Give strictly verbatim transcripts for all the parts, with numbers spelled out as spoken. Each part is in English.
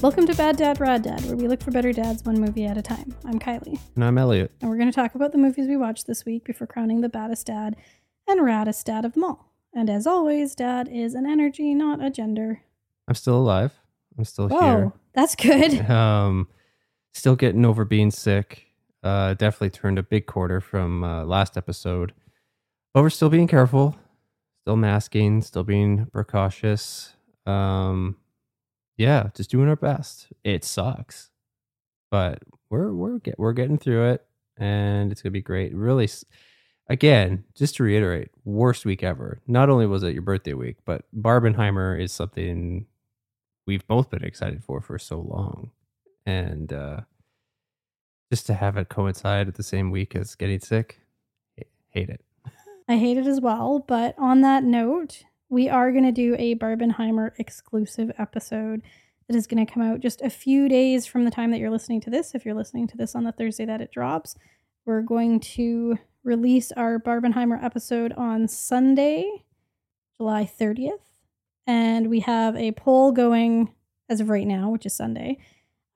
Welcome to Bad Dad, Rad Dad, where we look for better dads one movie at a time. I'm Kylie. And I'm Elliot. And we're going to talk about the movies we watched this week before crowning the baddest dad and raddest dad of them all. And as always, dad is an energy, not a gender. I'm still alive. I'm still Whoa, here. Oh, that's good. Um, still getting over being sick. Uh, definitely turned a big quarter from uh, last episode. But we're still being careful. Still masking. Still being precautious. Um... Yeah, just doing our best. It sucks, but we're we're get, we're getting through it, and it's gonna be great. Really, again, just to reiterate, worst week ever. Not only was it your birthday week, but Barbenheimer is something we've both been excited for for so long, and uh, just to have it coincide at the same week as getting sick, I hate it. I hate it as well. But on that note, we are going to do a Barbenheimer exclusive episode that is going to come out just a few days from the time that you're listening to this. If you're listening to this on the Thursday that it drops, we're going to release our Barbenheimer episode on Sunday, July thirtieth. And we have a poll going as of right now, which is Sunday,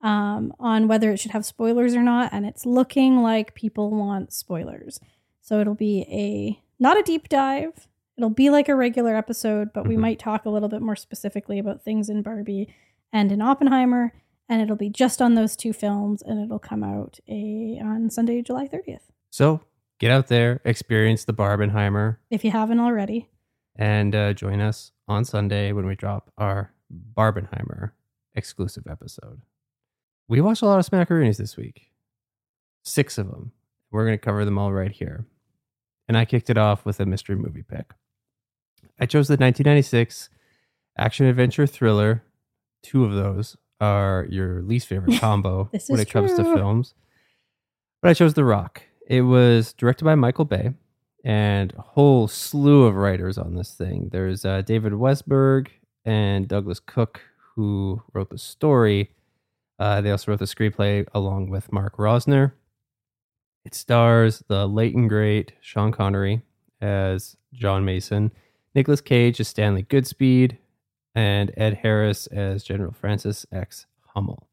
um, on whether it should have spoilers or not. And it's looking like people want spoilers. So it'll be a, not a deep dive. It'll be like a regular episode, but we mm-hmm. might talk a little bit more specifically about things in Barbie and in Oppenheimer, and it'll be just on those two films, and it'll come out a on Sunday, July thirtieth. So get out there, experience the Barbenheimer. If you haven't already. And uh, join us on Sunday when we drop our Barbenheimer exclusive episode. We watched a lot of smackaroonies this week. Six of them. We're going to cover them all right here. And I kicked it off with a mystery movie pick. I chose the nineteen ninety-six action-adventure thriller. Two of those are your least favorite combo when it true. comes to films. But I chose The Rock. It was directed by Michael Bay and a whole slew of writers on this thing. There's uh, David Westberg and Douglas Cook, who wrote the story. Uh, they also wrote the screenplay along with Mark Rosner. It stars the late and great Sean Connery as John Mason, Nicolas Cage as Stanley Goodspeed, and Ed Harris as General Francis X. Hummel.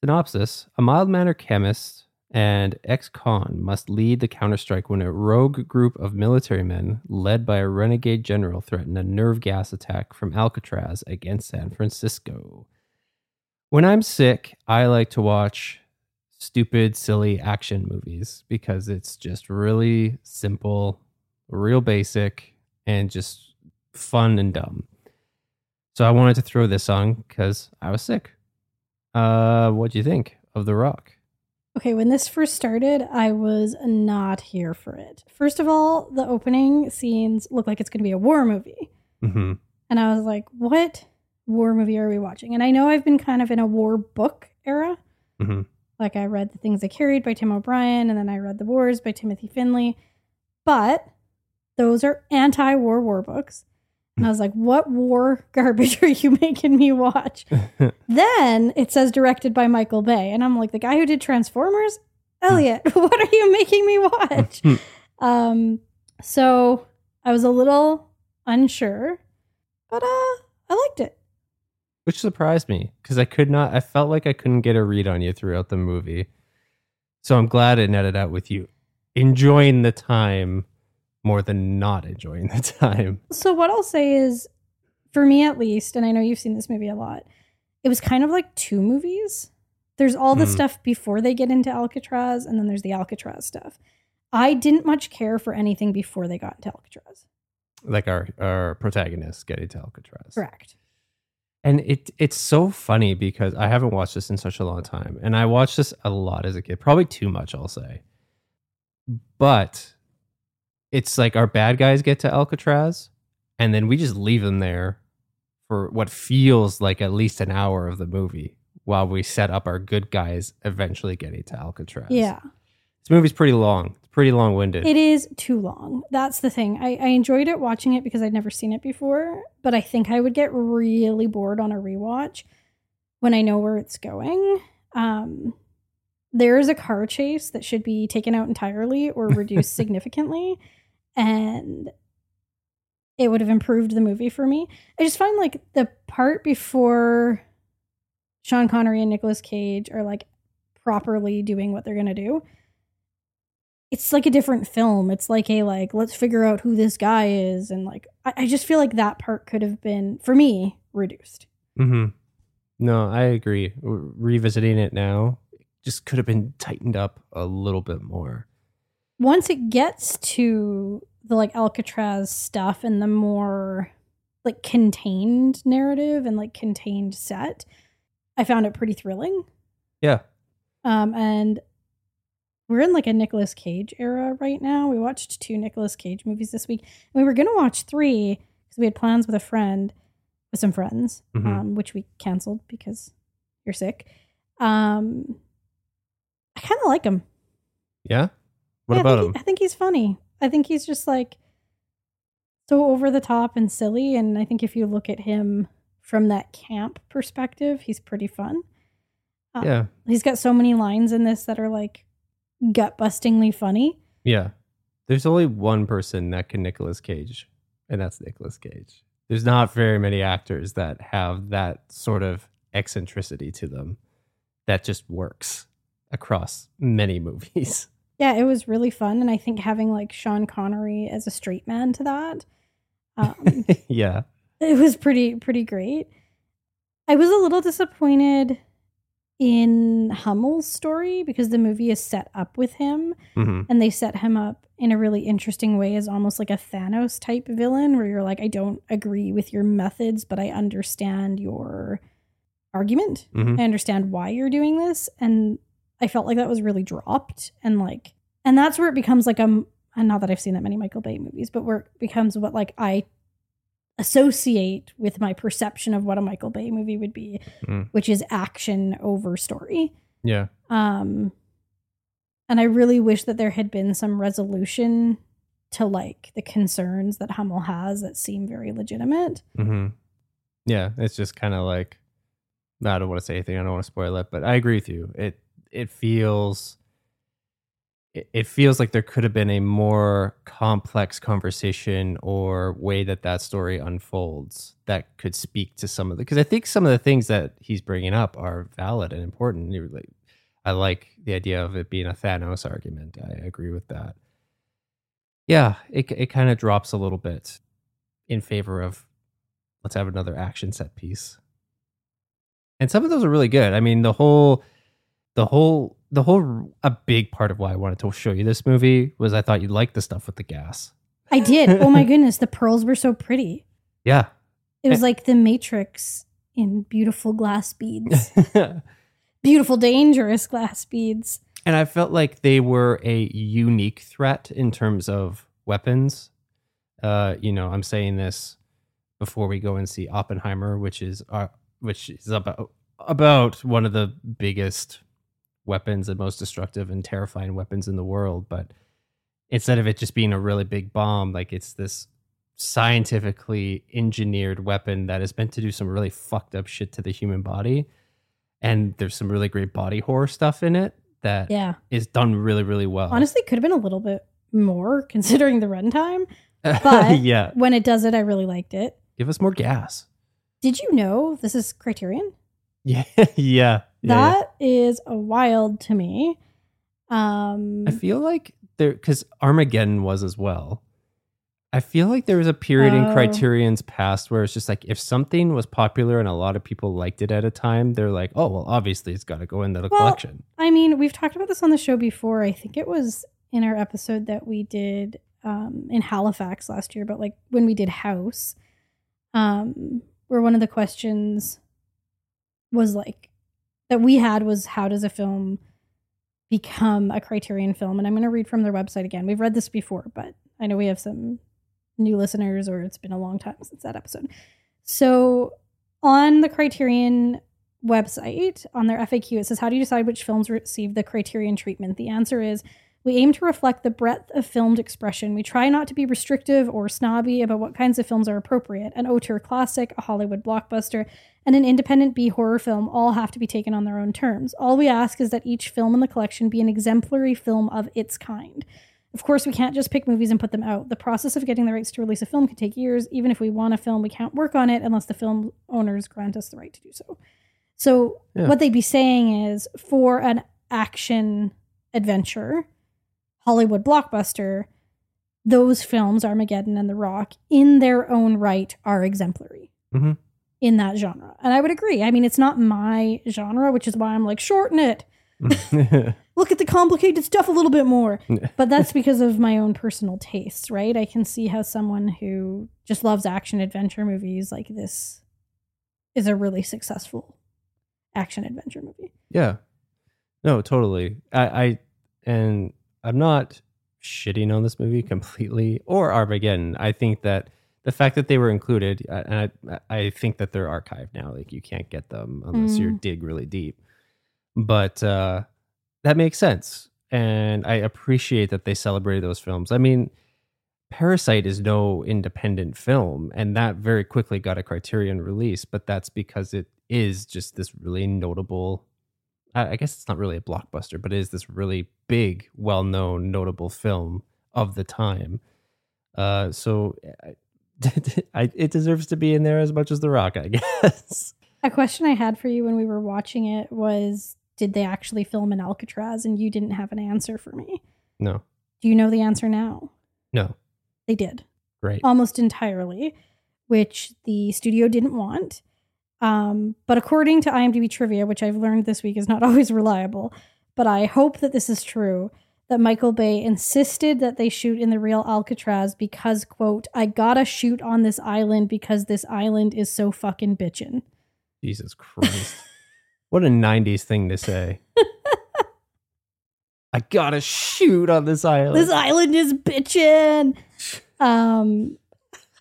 Synopsis: a mild-mannered chemist and ex-con must lead the counterstrike when a rogue group of military men led by a renegade general threaten a nerve gas attack from Alcatraz against San Francisco. When I'm sick, I like to watch stupid, silly action movies because it's just really simple, real basic, and just fun and dumb. So I wanted to throw this on because I was sick. Uh, what'd you think of The Rock? Okay, when this first started, I was not here for it. First of all, the opening scenes look like it's going to be a war movie. Mm-hmm. And I was like, what war movie are we watching? And I know I've been kind of in a war book era. Mm-hmm. Like, I read The Things I Carried by Tim O'Brien, and then I read The Wars by Timothy Finley. But those are anti-war war books. And I was like, what war garbage are you making me watch? Then it says directed by Michael Bay. And I'm like, the guy who did Transformers? Elliot, what are you making me watch? um, so I was a little unsure, but uh, I liked it. Which surprised me, because I could not, I felt like I couldn't get a read on you throughout the movie. So I'm glad it netted out with you enjoying the time more than not enjoying the time. So what I'll say is, for me at least, and I know you've seen this movie a lot, it was kind of like two movies. There's all the mm. stuff before they get into Alcatraz, and then there's the Alcatraz stuff. I didn't much care for anything before they got into Alcatraz. Like our, our protagonists get into Alcatraz. Correct. And it it's so funny because I haven't watched this in such a long time. And I watched this a lot as a kid. Probably too much, I'll say. But it's like our bad guys get to Alcatraz, and then we just leave them there for what feels like at least an hour of the movie while we set up our good guys eventually getting to Alcatraz. Yeah. This movie's pretty long. It's pretty long-winded. It is too long. That's the thing. I, I enjoyed it watching it because I'd never seen it before, but I think I would get really bored on a rewatch when I know where it's going. Um, there is a car chase that should be taken out entirely or reduced significantly. And it would have improved the movie for me. I just find like the part before Sean Connery and Nicolas Cage are like properly doing what they're going to do, it's like a different film. It's like a, like, let's figure out who this guy is. And like, I, I just feel like that part could have been, for me, reduced. Mm-hmm. No, I agree. Revisiting it now, it just could have been tightened up a little bit more. Once it gets to the like Alcatraz stuff and the more like contained narrative and like contained set, I found it pretty thrilling. Yeah. Um, and we're in like a Nicolas Cage era right now. We watched two Nicolas Cage movies this week. And we were going to watch three because we had plans with a friend, with some friends, mm-hmm. um, which we canceled because you're sick. Um, I kind of like him. Yeah? What yeah, about I him? He, I think he's funny. I think he's just like so over the top and silly. And I think if you look at him from that camp perspective, he's pretty fun. Uh, yeah. He's got so many lines in this that are like gut-bustingly funny. Yeah. There's only one person that can Nicolas Cage, and that's Nicolas Cage. There's not very many actors that have that sort of eccentricity to them that just works across many movies. Yeah, it was really fun. And I think having like Sean Connery as a straight man to that. Um, yeah. It was pretty, pretty great. I was a little disappointed in Hummel's story because the movie is set up with him mm-hmm. and they set him up in a really interesting way as almost like a Thanos type villain where you're like, I don't agree with your methods, but I understand your argument. Mm-hmm. I understand why you're doing this. And I felt like that was really dropped. And like, and that's where it becomes like, um, and not that I've seen that many Michael Bay movies, but where it becomes what like I associate with my perception of what a Michael Bay movie would be, mm. which is action over story. Yeah. Um, and I really wish that there had been some resolution to like the concerns that Hummel has that seem very legitimate. Mm-hmm. Yeah. It's just kind of like, I don't want to say anything. I don't want to spoil it, but I agree with you. It, it feels, it feels like there could have been a more complex conversation or way that that story unfolds that could speak to some of the, because I think some of the things that he's bringing up are valid and important. I like the idea of it being a Thanos argument. I agree with that. Yeah, it it kind of drops a little bit in favor of let's have another action set piece. And some of those are really good. I mean, the whole, the whole, The whole, a big part of why I wanted to show you this movie was I thought you'd like the stuff with the gas. I did. Oh my goodness. The pearls were so pretty. Yeah. It was and, like the Matrix in beautiful glass beads. Beautiful, dangerous glass beads. And I felt like they were a unique threat in terms of weapons. Uh, you know, I'm saying this before we go and see Oppenheimer, which is, our, which is about, about one of the biggest weapons and most destructive and terrifying weapons in the world. But instead of it just being a really big bomb, like it's this scientifically engineered weapon that is meant to do some really fucked up shit to the human body. And there's some really great body horror stuff in it that yeah. is done really, really well. Honestly, could have been a little bit more considering the runtime. But yeah. when it does it, I really liked it. Give us more gas. Did you know this is Criterion? Yeah. yeah. That yeah, yeah. is a wild to me. Um, I feel like there, because Armageddon was as well. I feel like there was a period oh. in Criterion's past where it's just like, if something was popular and a lot of people liked it at a time, they're like, oh, well, obviously it's got to go into the well, collection. I mean, we've talked about this on the show before. I think it was in our episode that we did um, in Halifax last year, but like when we did House, um, where one of the questions was like, that we had was, how does a film become a Criterion film? And I'm going to read from their website again. We've read this before, but I know we have some new listeners, or it's been a long time since that episode. So on the Criterion website, on their F A Q, it says, how do you decide which films receive the Criterion treatment? The answer is, we aim to reflect the breadth of filmed expression. We try not to be restrictive or snobby about what kinds of films are appropriate. An auteur classic, a Hollywood blockbuster, and an independent B horror film all have to be taken on their own terms. All we ask is that each film in the collection be an exemplary film of its kind. Of course, we can't just pick movies and put them out. The process of getting the rights to release a film could take years. Even if we want a film, we can't work on it unless the film owners grant us the right to do so. So yeah. what they'd be saying is, for an action adventure, Hollywood blockbuster, those films, Armageddon and The Rock, in their own right are exemplary mm-hmm. in that genre. And I would agree. I mean, it's not my genre, which is why I'm like, shorten it. Look at the complicated stuff a little bit more. But that's because of my own personal tastes, right? I can see how someone who just loves action adventure movies like this is a really successful action adventure movie. Yeah. No, totally. I, I and I'm not shitting on this movie completely or Armageddon. I think that the fact that they were included, and I, I think that they're archived now. Like, you can't get them unless mm. you dig really deep. But uh, that makes sense. And I appreciate that they celebrated those films. I mean, Parasite is no independent film, and that very quickly got a Criterion release. But that's because it is just this really notable, I guess it's not really a blockbuster, but it is this really big, well-known, notable film of the time. Uh, so I, it deserves to be in there as much as The Rock, I guess. A question I had for you when we were watching it was, did they actually film in Alcatraz? And you didn't have an answer for me. No. Do you know the answer now? No. They did. Right. Almost entirely, which the studio didn't want. Um, but according to IMDb trivia, which I've learned this week is not always reliable, but I hope that this is true, that Michael Bay insisted that they shoot in the real Alcatraz because, quote, I gotta shoot on this island because this island is so fucking bitchin'. Jesus Christ. What a nineties thing to say. I gotta shoot on this island. This island is bitchin'. Um,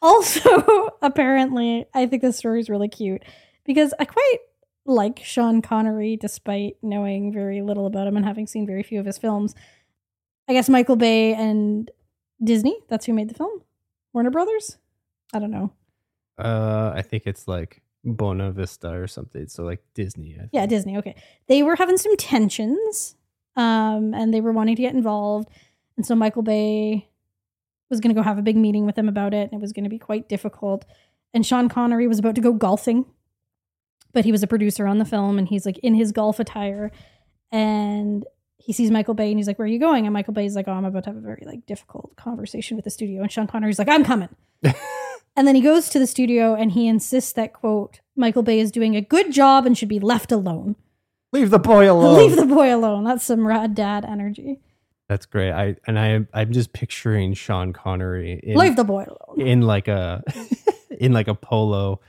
also, apparently, I think this story is really cute because I quite like Sean Connery, despite knowing very little about him and having seen very few of his films. I guess Michael Bay and Disney, that's who made the film? Warner Brothers? I don't know. Uh, I think it's like Buena Vista or something. So like Disney. I think. Yeah, Disney. Okay. They were having some tensions um, and they were wanting to get involved. And so Michael Bay was going to go have a big meeting with them about it. And it was going to be quite difficult. And Sean Connery was about to go golfing, but he was a producer on the film. And he's like in his golf attire and he sees Michael Bay and he's like, where are you going? And Michael Bay's like, oh, I'm about to have a very like difficult conversation with the studio. And Sean Connery's like, I'm coming. And then he goes to the studio and he insists that, quote, Michael Bay is doing a good job and should be left alone. Leave the boy alone. Leave the boy alone. That's some Rad Dad energy. That's great. I and I I'm just picturing Sean Connery in, leave the boy alone. In like a in like a polo.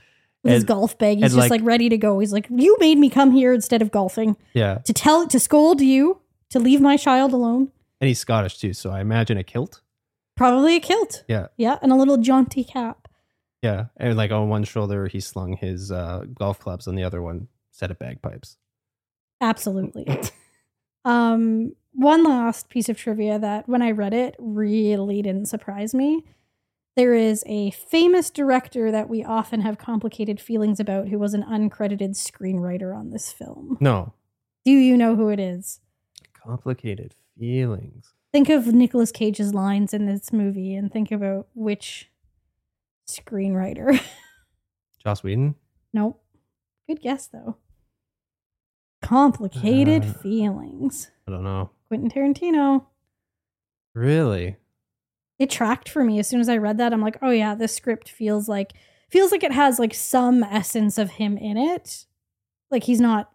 With his golf bag. He's just like, like ready to go. He's like, you made me come here instead of golfing. Yeah. To tell to scold you to leave my child alone. And he's Scottish too, so I imagine a kilt. Probably a kilt. Yeah. Yeah. And a little jaunty cap. Yeah, and like on one shoulder, he slung his uh, golf clubs. On the other one, set of bagpipes. Absolutely. Um, one last piece of trivia that, when I read it, really didn't surprise me. There is a famous director that we often have complicated feelings about who was an uncredited screenwriter on this film. No. Do you know who it is? Complicated feelings. Think of Nicolas Cage's lines in this movie and think about which screenwriter. Joss Whedon? Nope. Good guess, though. Complicated uh, feelings. I don't know. Quentin Tarantino. Really? It tracked for me. As soon as I read that, I'm like, oh yeah, this script feels like feels like it has like some essence of him in it. Like he's not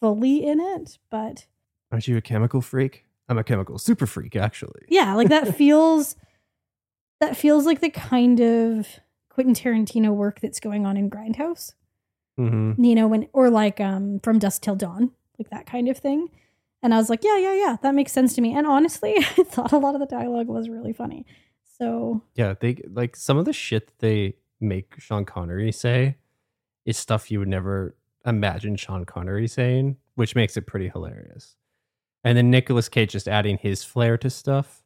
fully in it, but... Aren't you a chemical freak? I'm a chemical super freak, actually. Yeah, like that feels... that feels like the kind of Quentin Tarantino work that's going on in Grindhouse. Mm-hmm. You know, when or like um, From Dusk Till Dawn, like that kind of thing. And I was like, yeah, yeah, yeah, that makes sense to me. And honestly, I thought a lot of the dialogue was really funny. So yeah, they like some of the shit that they make Sean Connery say is stuff you would never imagine Sean Connery saying, which makes it pretty hilarious. And then Nicolas Cage just adding his flair to stuff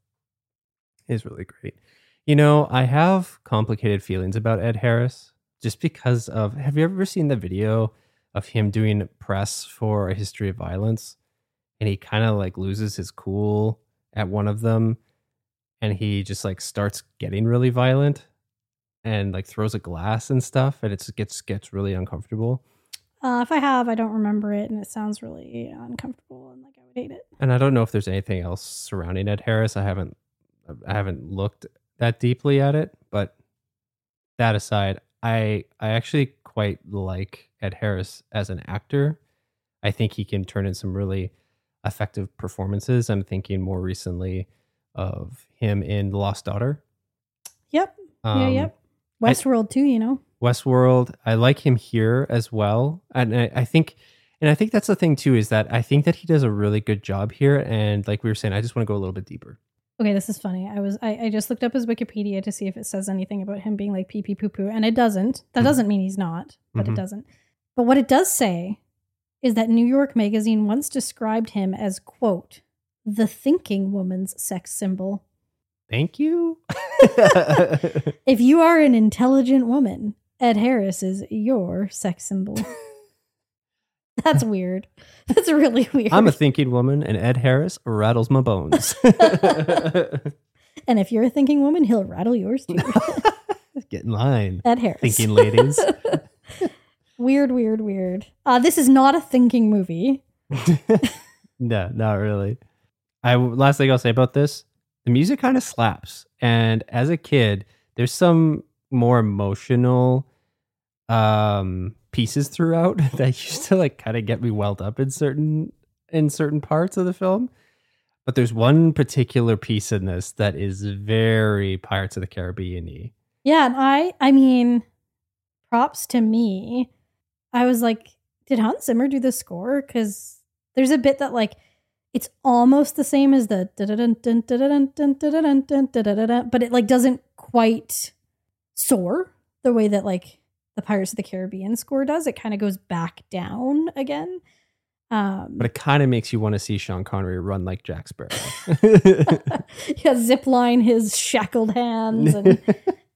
is really great. You know, I have complicated feelings about Ed Harris just because of... Have you ever seen the video of him doing press for A History of Violence? And he kind of like loses his cool at one of them. And he just like starts getting really violent and like throws a glass and stuff. And it gets gets really uncomfortable. Uh, if I have, I don't remember it. And it sounds really uncomfortable. And like I would hate it. And I don't know if there's anything else surrounding Ed Harris. I haven't I haven't looked that deeply at it. But that aside, I I actually quite like Ed Harris as an actor. I think he can turn in some really effective performances. I'm thinking more recently of him in The Lost Daughter. Yep. Um, yeah, yep. Westworld I, too, you know. Westworld. I like him here as well. And I, I think and I think that's the thing too, is that I think that he does a really good job here. And like we were saying, I just want to go a little bit deeper. Okay, this is funny. I was I, I just looked up his Wikipedia to see if it says anything about him being like pee pee poo poo, and it doesn't. That mm-hmm. doesn't mean he's not, but mm-hmm. it doesn't. But what it does say is that New York Magazine once described him as, quote, the thinking woman's sex symbol. Thank you. If you are an intelligent woman, Ed Harris is your sex symbol. That's weird. That's really weird. I'm a thinking woman, and Ed Harris rattles my bones. And if you're a thinking woman, he'll rattle yours too. Get in line. Ed Harris. Thinking ladies. Weird, weird, weird. Uh, this is not a thinking movie. No, not really. I last thing I'll say about this, the music kind of slaps. And as a kid, there's some more emotional um, pieces throughout that used to like kind of get me welled up in certain in certain parts of the film. But there's one particular piece in this that is very Pirates of the Caribbean-y. Yeah, and I, I mean, props to me. I was like, did Hans Zimmer do the score? Because there's a bit that like it's almost the same as the but it like doesn't quite soar the way that like the Pirates of the Caribbean score does. It kind of goes back down again. Um, but it kind of makes you want to see Sean Connery run like Jack Sparrow. Yeah, zipline his shackled hands and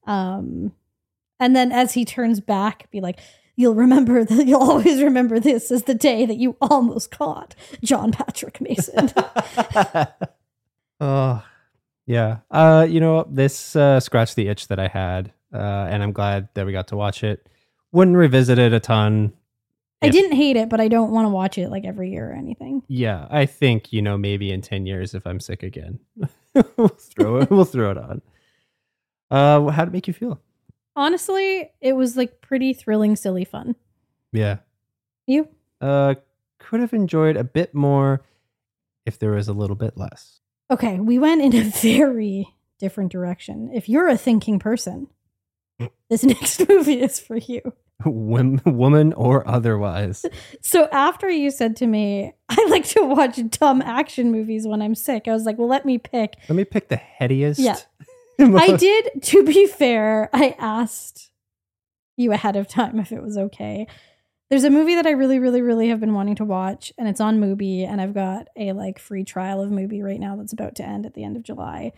um and then as he turns back, be like, you'll remember that you'll always remember this as the day that you almost caught John Patrick Mason. Oh, yeah. Uh, you know, this uh, scratched the itch that I had, uh, and I'm glad that we got to watch it. Wouldn't revisit it a ton. I if, didn't hate it, but I don't want to watch it like every year or anything. Yeah, I think, you know, maybe in ten years if I'm sick again, we'll throw it. We'll throw it on. Uh, how'd it make you feel? Honestly, it was like pretty thrilling, silly fun. Yeah. You? Uh, could have enjoyed a bit more if there was a little bit less. Okay, we went in a very different direction. If you're a thinking person, this next movie is for you. Wom- woman or otherwise. So after you said to me, I like to watch dumb action movies when I'm sick, I was like, well, let me pick. Let me pick the headiest. Yeah. I did, to be fair, I asked you ahead of time if it was okay. There's a movie that I really, really, really have been wanting to watch, and it's on Mubi, and I've got a like free trial of Mubi right now that's about to end at the end of July.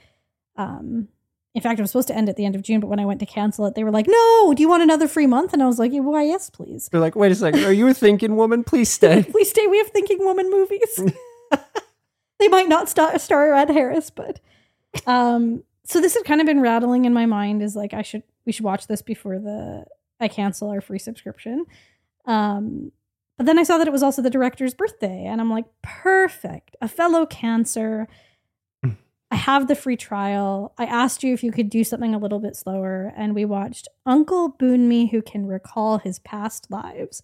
Um, in fact, it was supposed to end at the end of June, but when I went to cancel it, they were like, "No, do you want another free month?" And I was like, "Why, yes, please." They're like, "Wait a second, are you a thinking woman? Please stay. Please stay. We have thinking woman movies." They might not star, star Ed Harris, but um, so this had kind of been rattling in my mind, is like I should we should watch this before the I cancel our free subscription. Um, but then I saw that it was also the director's birthday, and I'm like, perfect, a fellow Cancer. I have the free trial. I asked you if you could do something a little bit slower, and we watched Uncle Boonmee Who Can Recall His Past Lives,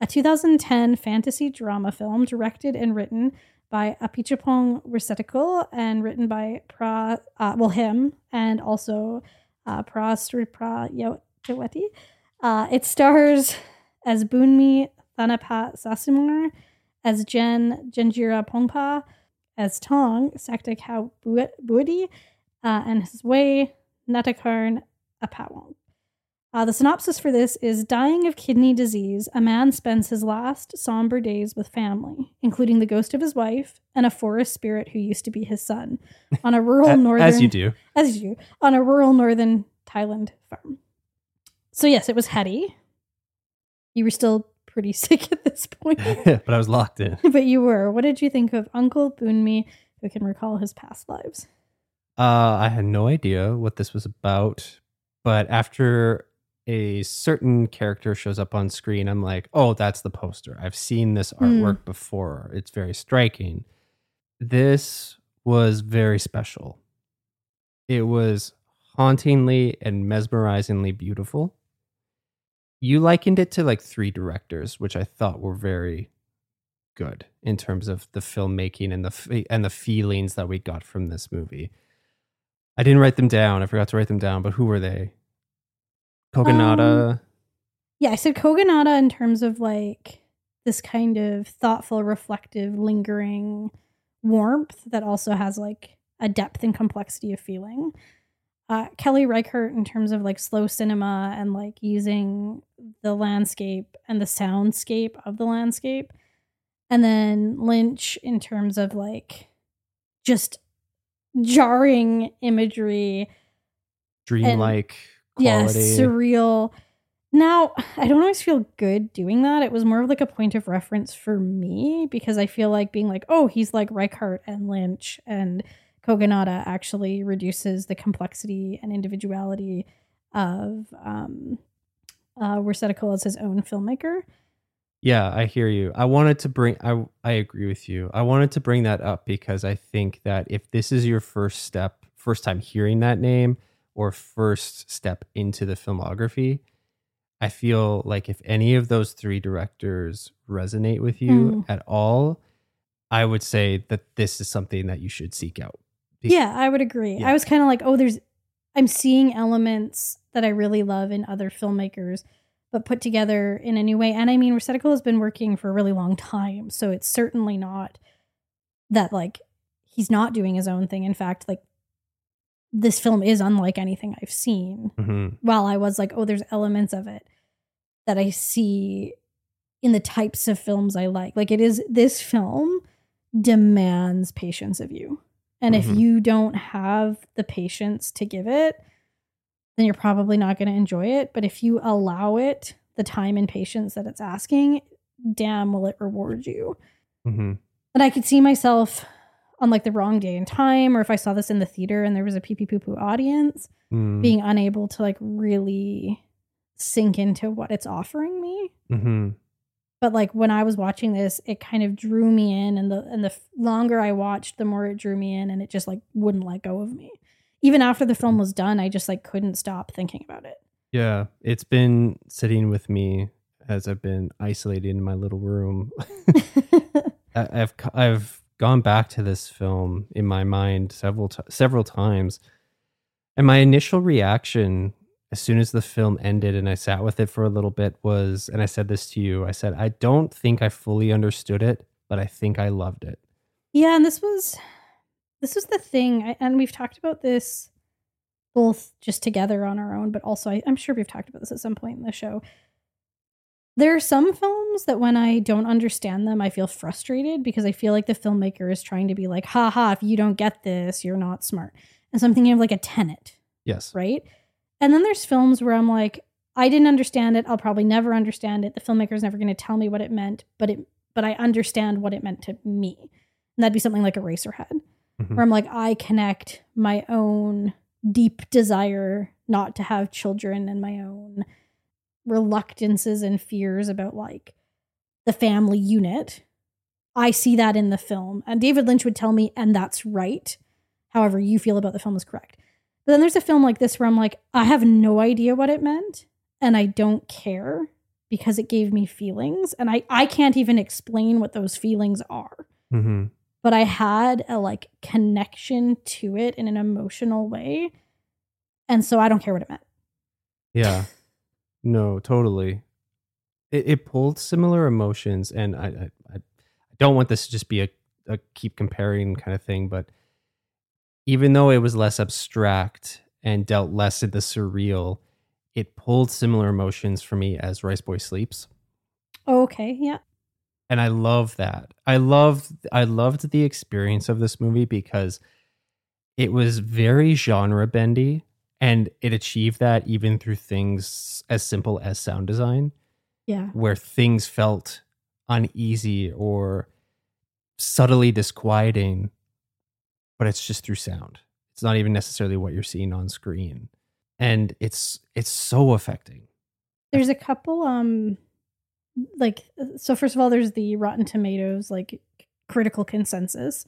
a two thousand ten fantasy drama film directed and written by Apichapong Risetikul and written by Pra, uh, well, him, and also uh, Pra Sripajawati. Uh, it stars as Boonmee Thanapa Sasimar, as Jen Jenjira Pongpa, as Tong Saktik Hau Buidi, uh, and his way Natakarn Apawong. Uh, the synopsis for this is: dying of kidney disease, a man spends his last somber days with family, including the ghost of his wife and a forest spirit who used to be his son, on a rural as, northern as you do as you do, on a rural northern Thailand farm. So yes, it was heady. You were still pretty sick at this point. But I was locked in. But you were. What did you think of Uncle Boonmee Who Can Recall His Past Lives? Uh, I had no idea what this was about. But after a certain character shows up on screen, I'm like, oh, that's the poster. I've seen this artwork mm. before. It's very striking. This was very special. It was hauntingly and mesmerizingly beautiful. You likened it to like three directors, which I thought were very good in terms of the filmmaking and the and the feelings that we got from this movie. I didn't write them down. I forgot to write them down. But who were they? Kogonada. Um, yeah, I said Kogonada in terms of like this kind of thoughtful, reflective, lingering warmth that also has like a depth and complexity of feeling. Uh, Kelly Reichardt in terms of like slow cinema and like using the landscape and the soundscape of the landscape, and then Lynch in terms of like just jarring imagery, dreamlike and, quality, yeah, surreal. Now, I don't always feel good doing that. It was more of like a point of reference for me, because I feel like being like, oh, he's like Reichardt and Lynch and Kogonada actually reduces the complexity and individuality of um, uh, Risetikul as his own filmmaker. Yeah, I hear you. I wanted to bring, I I agree with you. I wanted to bring that up because I think that if this is your first step, first time hearing that name or first step into the filmography, I feel like if any of those three directors resonate with you mm. at all, I would say that this is something that you should seek out. Yeah, I would agree. Yeah. I was kind of like, oh, there's, I'm seeing elements that I really love in other filmmakers, but put together in a new way. And I mean, Risetikul has been working for a really long time, so it's certainly not that like he's not doing his own thing. In fact, like this film is unlike anything I've seen. Mm-hmm. While I was like, oh, there's elements of it that I see in the types of films I like. Like it is, this film demands patience of you. And mm-hmm. if you don't have the patience to give it, then you're probably not going to enjoy it. But if you allow it the time and patience that it's asking, damn, will it reward you. Mm-hmm. And I could see myself on like the wrong day and time, or if I saw this in the theater and there was a pee pee poo poo audience, mm. being unable to like really sink into what it's offering me. Mm-hmm. But like when I was watching this, it kind of drew me in, and the and the longer I watched, the more it drew me in, and it just like wouldn't let go of me. Even after the film was done, I just like couldn't stop thinking about it. Yeah, it's been sitting with me as I've been isolated in my little room. I've I've gone back to this film in my mind several t- several times, and my initial reaction as soon as the film ended and I sat with it for a little bit was, and I said this to you, I said, I don't think I fully understood it, but I think I loved it. Yeah. And this was, this was the thing. I, and we've talked about this both just together on our own, but also I, I'm sure we've talked about this at some point in the show. There are some films that when I don't understand them, I feel frustrated because I feel like the filmmaker is trying to be like, ha ha, if you don't get this, you're not smart. And so I'm thinking of like a Tenet. Yes. Right? And then there's films where I'm like, I didn't understand it. I'll probably never understand it. The filmmaker's never going to tell me what it meant, but it, but I understand what it meant to me. And that'd be something like Eraserhead, mm-hmm. where I'm like, I connect my own deep desire not to have children and my own reluctances and fears about like the family unit. I see that in the film. And David Lynch would tell me, and that's right. However you feel about the film is correct. But then there's a film like this where I'm like, I have no idea what it meant. And I don't care because it gave me feelings. And I, I can't even explain what those feelings are. Mm-hmm. But I had a like connection to it in an emotional way. And so I don't care what it meant. Yeah. No, totally. It, it pulled similar emotions. And I, I, I don't want this to just be a, a keep comparing kind of thing. But even though it was less abstract and dealt less in the surreal, it pulled similar emotions for me as Rice Boy Sleeps. Oh, okay. Yeah. And I love that. I love, I loved the experience of this movie because it was very genre bendy and it achieved that even through things as simple as sound design. Yeah. Where things felt uneasy or subtly disquieting, but it's just through sound. It's not even necessarily what you're seeing on screen. And it's it's so affecting. There's a couple, um, like, so first of all, there's the Rotten Tomatoes, like, critical consensus.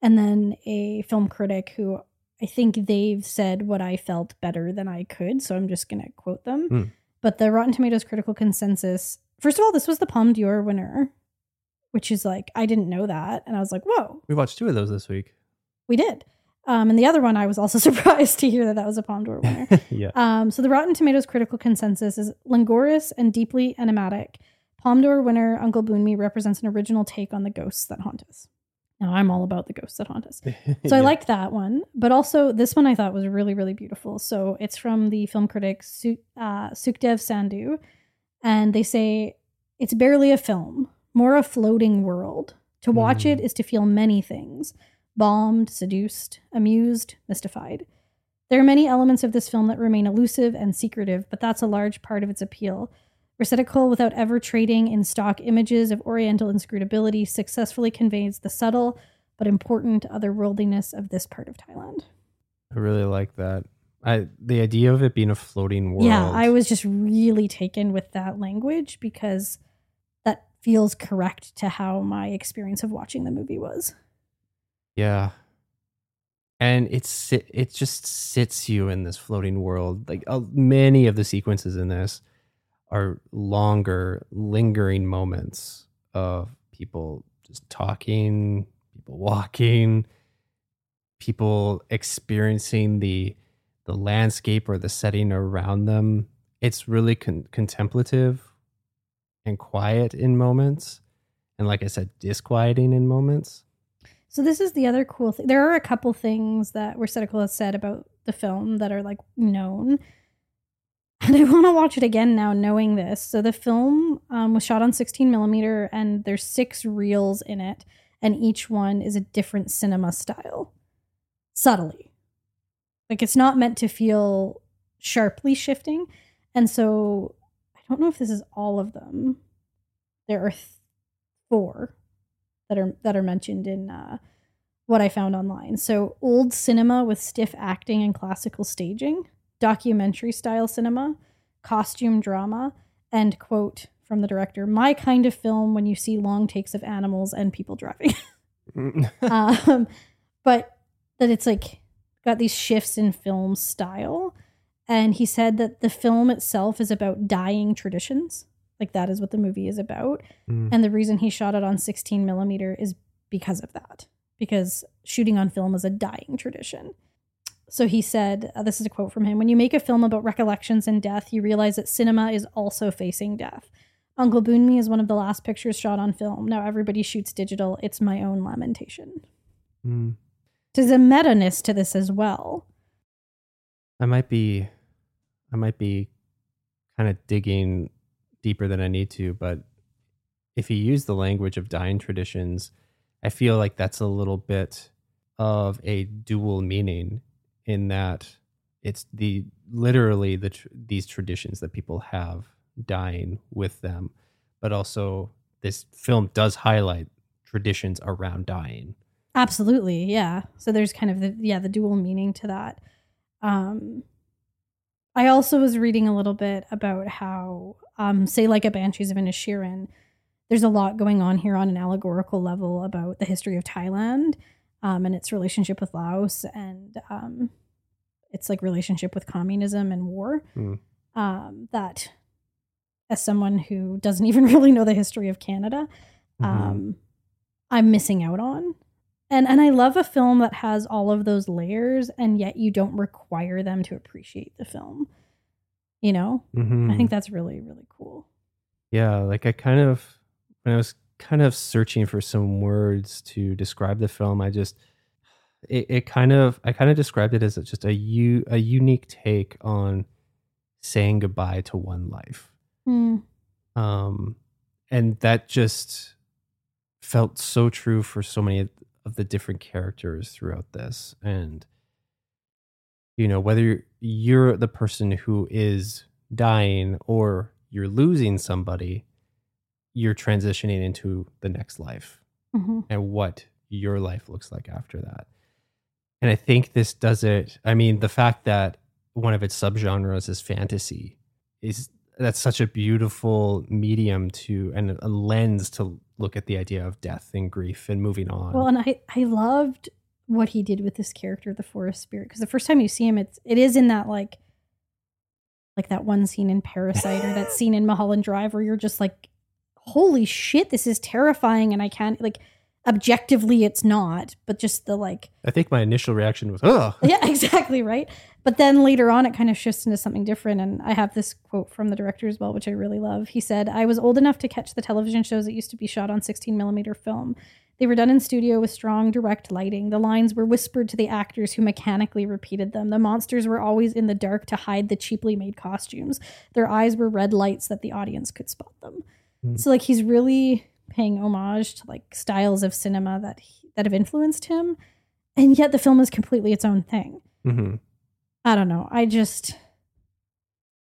And then a film critic who I think they've said what I felt better than I could. So I'm just going to quote them. Mm. But the Rotten Tomatoes critical consensus, first of all, this was the Palme d'Or winner, which is like, I didn't know that. And I was like, whoa. We watched two of those this week. We did. Um, and the other one, I was also surprised to hear that that was a Palme d'Or winner. Yeah. Um, so the Rotten Tomatoes critical consensus is languorous and deeply enigmatic. Palme d'Or winner Uncle Boonmee represents an original take on the ghosts that haunt us. Now I'm all about the ghosts that haunt us. So yeah. I liked that one. But also this one I thought was really, really beautiful. So it's from the film critic Su- uh, Sukhdev Sandhu. And they say, it's barely a film, more a floating world. To watch mm. it is to feel many things. Balmed, seduced, amused, mystified. There are many elements of this film that remain elusive and secretive, but that's a large part of its appeal. Recidical, without ever trading in stock images of oriental inscrutability, successfully conveys the subtle but important otherworldliness of this part of Thailand. I really like that. I the idea of it being a floating world. Yeah, I was just really taken with that language because that feels correct to how my experience of watching the movie was. Yeah. And it's it just sits you in this floating world. Like uh, many of the sequences in this are longer, lingering moments of people just talking, people walking, people experiencing the the landscape or the setting around them. It's really con- contemplative and quiet in moments. And like I said, disquieting in moments. So this is the other cool thing. There are a couple things that Recidical has said about the film that are like known. And I want to watch it again now knowing this. So the film um, was shot on sixteen millimeter and there's six reels in it. And each one is a different cinema style. Subtly. Like it's not meant to feel sharply shifting. And so I don't know if this is all of them. There are th- four. that are that are mentioned in uh, what I found online. So old cinema with stiff acting and classical staging, documentary style cinema, costume drama, and quote from the director, my kind of film when you see long takes of animals and people driving. um, but that it's like got these shifts in film style. And he said that the film itself is about dying traditions. Like that is what the movie is about. Mm. And the reason he shot it on sixteen millimeter is because of that. Because shooting on film is a dying tradition. So he said, uh, this is a quote from him, when you make a film about recollections and death, you realize that cinema is also facing death. Uncle Boonmee is one of the last pictures shot on film. Now everybody shoots digital. It's my own lamentation. Mm. There's a meta-ness to this as well. I might be, I might be kind of digging deeper than I need to, but if you use the language of dying traditions, I feel like that's a little bit of a dual meaning in that it's the literally the these traditions that people have dying with them, but also this film does highlight traditions around dying. Absolutely, yeah. So there's kind of the yeah the dual meaning to that. Um, I also was reading a little bit about how, um, say, like a Banshees of Inisherin, there's a lot going on here on an allegorical level about the history of Thailand um, and its relationship with Laos and um, its like relationship with communism and war. Mm. Um, that, as someone who doesn't even really know the history of Canada, um, mm-hmm. I'm missing out on. And and I love a film that has all of those layers, and yet you don't require them to appreciate the film. You know, mm-hmm. I think that's really, really cool. Yeah, like I kind of, when I was kind of searching for some words to describe the film, I just, it, it kind of, I kind of described it as just a, u, a unique take on saying goodbye to one life. Mm. Um, and that just felt so true for so many of of the different characters throughout this. And, you know, whether you're, you're the person who is dying or you're losing somebody, you're transitioning into the next life mm-hmm. and what your life looks like after that. And I think this does it. I mean, the fact that one of its subgenres is fantasy is that's such a beautiful medium to, and a lens to look at the idea of death and grief and moving on. Well, and I, I loved what he did with this character, the forest spirit. Cause the first time you see him, it's, it is in that, like, like that one scene in Parasite or that scene in Mulholland Drive where you're just like, holy shit, this is terrifying. And I can't like, objectively it's not, but just the like, I think my initial reaction was, oh yeah, exactly. Right. But then later on, it kind of shifts into something different. And I have this quote from the director as well, which I really love. He said, "I was old enough to catch the television shows that used to be shot on sixteen millimeter film. They were done in studio with strong, direct lighting. The lines were whispered to the actors who mechanically repeated them. The monsters were always in the dark to hide the cheaply made costumes. Their eyes were red lights that the audience could spot them." Mm. So like, he's really paying homage to like styles of cinema that he, that have influenced him, and yet the film is completely its own thing. Mm-hmm. I don't know. I just,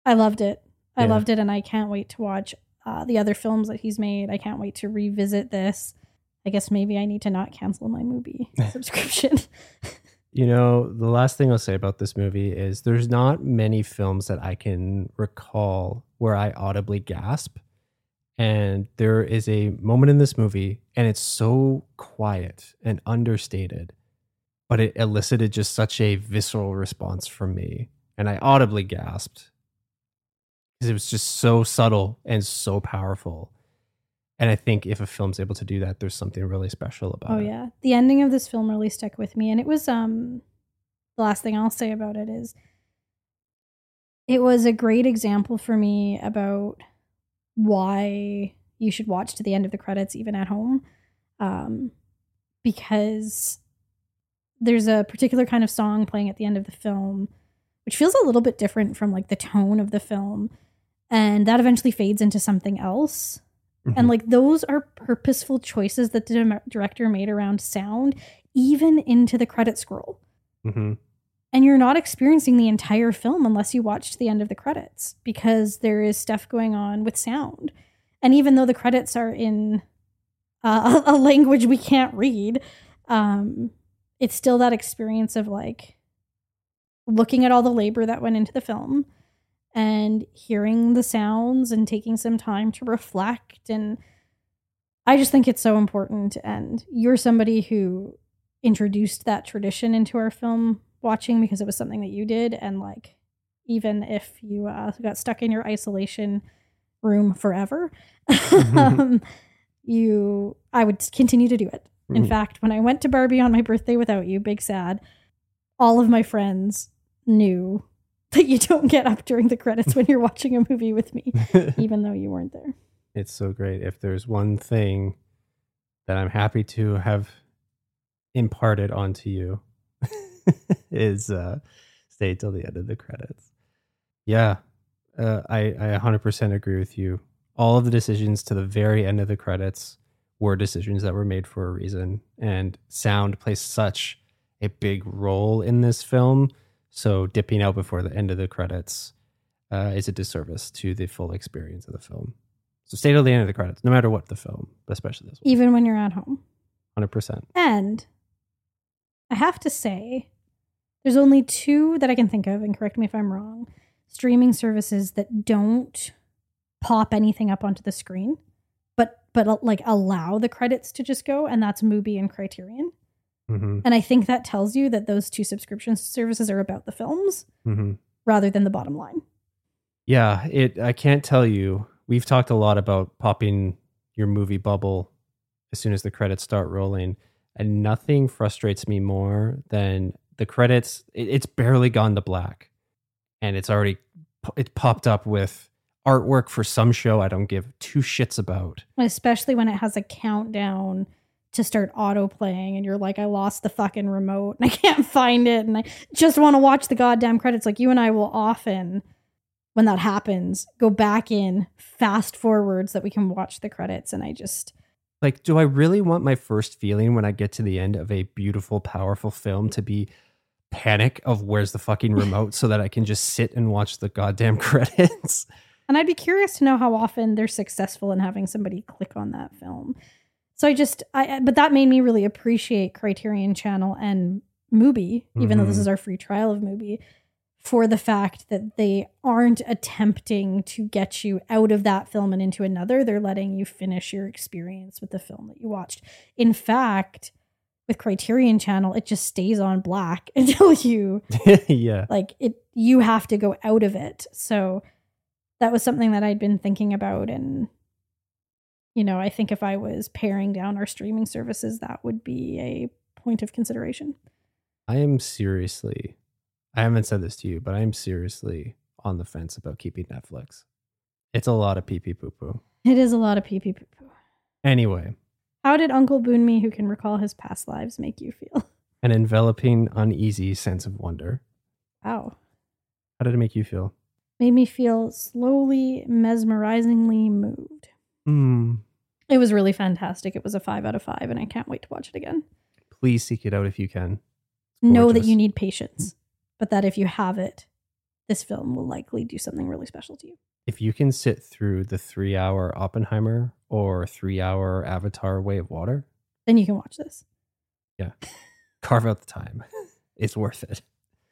I loved it. I yeah. loved it, and I can't wait to watch uh, the other films that he's made. I can't wait to revisit this. I guess maybe I need to not cancel my Mubi subscription. You know, the last thing I'll say about this movie is there's not many films that I can recall where I audibly gasp. And there is a moment in this movie, and it's so quiet and understated, but it elicited just such a visceral response from me. And I audibly gasped because it was just so subtle and so powerful. And I think if a film's able to do that, there's something really special about oh, it. Oh, yeah. The ending of this film really stuck with me. And it was, um, the last thing I'll say about it is, it was a great example for me about why you should watch to the end of the credits, even at home, um, because there's a particular kind of song playing at the end of the film, which feels a little bit different from like the tone of the film, and that eventually fades into something else. Mm-hmm. And like those are purposeful choices that the director made around sound, even into the credit scroll. Mm-hmm. And you're not experiencing the entire film unless you watch to the end of the credits, because there is stuff going on with sound. And even though the credits are in uh, a language we can't read, um, it's still that experience of like looking at all the labor that went into the film and hearing the sounds and taking some time to reflect. And I just think it's so important. And you're somebody who introduced that tradition into our film watching, because it was something that you did. And like, even if you uh, got stuck in your isolation room forever, um, you, I would continue to do it. In mm. fact, when I went to Barbie on my birthday without you, big sad, all of my friends knew that you don't get up during the credits when you're watching a movie with me, even though you weren't there. It's so great. If there's one thing that I'm happy to have imparted onto you, is uh stay till the end of the credits. Yeah. Uh I, I one hundred percent agree with you all of the decisions to the very end of the credits were decisions that were made for a reason, and sound plays such a big role in this film. So dipping out before the end of the credits uh, is a disservice to the full experience of the film. So stay till the end of the credits, no matter what the film, but especially this one. Even when you're at home. one hundred percent. And I have to say, there's only two that I can think of, and correct me if I'm wrong, streaming services that don't pop anything up onto the screen, but but like allow the credits to just go, and that's Mubi and Criterion. Mm-hmm. And I think that tells you that those two subscription services are about the films mm-hmm. rather than the bottom line. Yeah, it. I can't tell you. We've talked a lot about popping your movie bubble as soon as the credits start rolling, and nothing frustrates me more than the credits. It, it's barely gone to black, and it's already it popped up with artwork for some show I don't give two shits about. Especially when it has a countdown to start auto playing, and you're like, I lost the fucking remote and I can't find it, and I just want to watch the goddamn credits. Like, you and I will often, when that happens, go back in, fast forward so that we can watch the credits. And I just like, do I really want my first feeling when I get to the end of a beautiful, powerful film to be panic of where's the fucking remote so that I can just sit and watch the goddamn credits? And I'd be curious to know how often they're successful in having somebody click on that film. So I just, I but that made me really appreciate Criterion Channel and Mubi, even mm-hmm. though this is our free trial of Mubi, for the fact that they aren't attempting to get you out of that film and into another. They're letting you finish your experience with the film that you watched. In fact, with Criterion Channel, it just stays on black until you, yeah, like it. You have to go out of it. So that was something that I'd been thinking about, and you know, I think if I was paring down our streaming services, that would be a point of consideration. I am seriously, I haven't said this to you, but I am seriously on the fence about keeping Netflix. It's a lot of pee pee poo poo. It is a lot of pee pee poo poo. Anyway. How did Uncle Boonmee, Who Can Recall His Past Lives, make you feel? An enveloping, uneasy sense of wonder. Wow. How did it make you feel? Made me feel slowly, mesmerizingly moved. Mm. It was really fantastic. It was a five out of five, and I can't wait to watch it again. Please seek it out if you can. Know that you need patience, but that if you have it, this film will likely do something really special to you. If you can sit through the three-hour Oppenheimer or three-hour Avatar Way of Water, then you can watch this. Yeah. Carve out the time. It's worth it.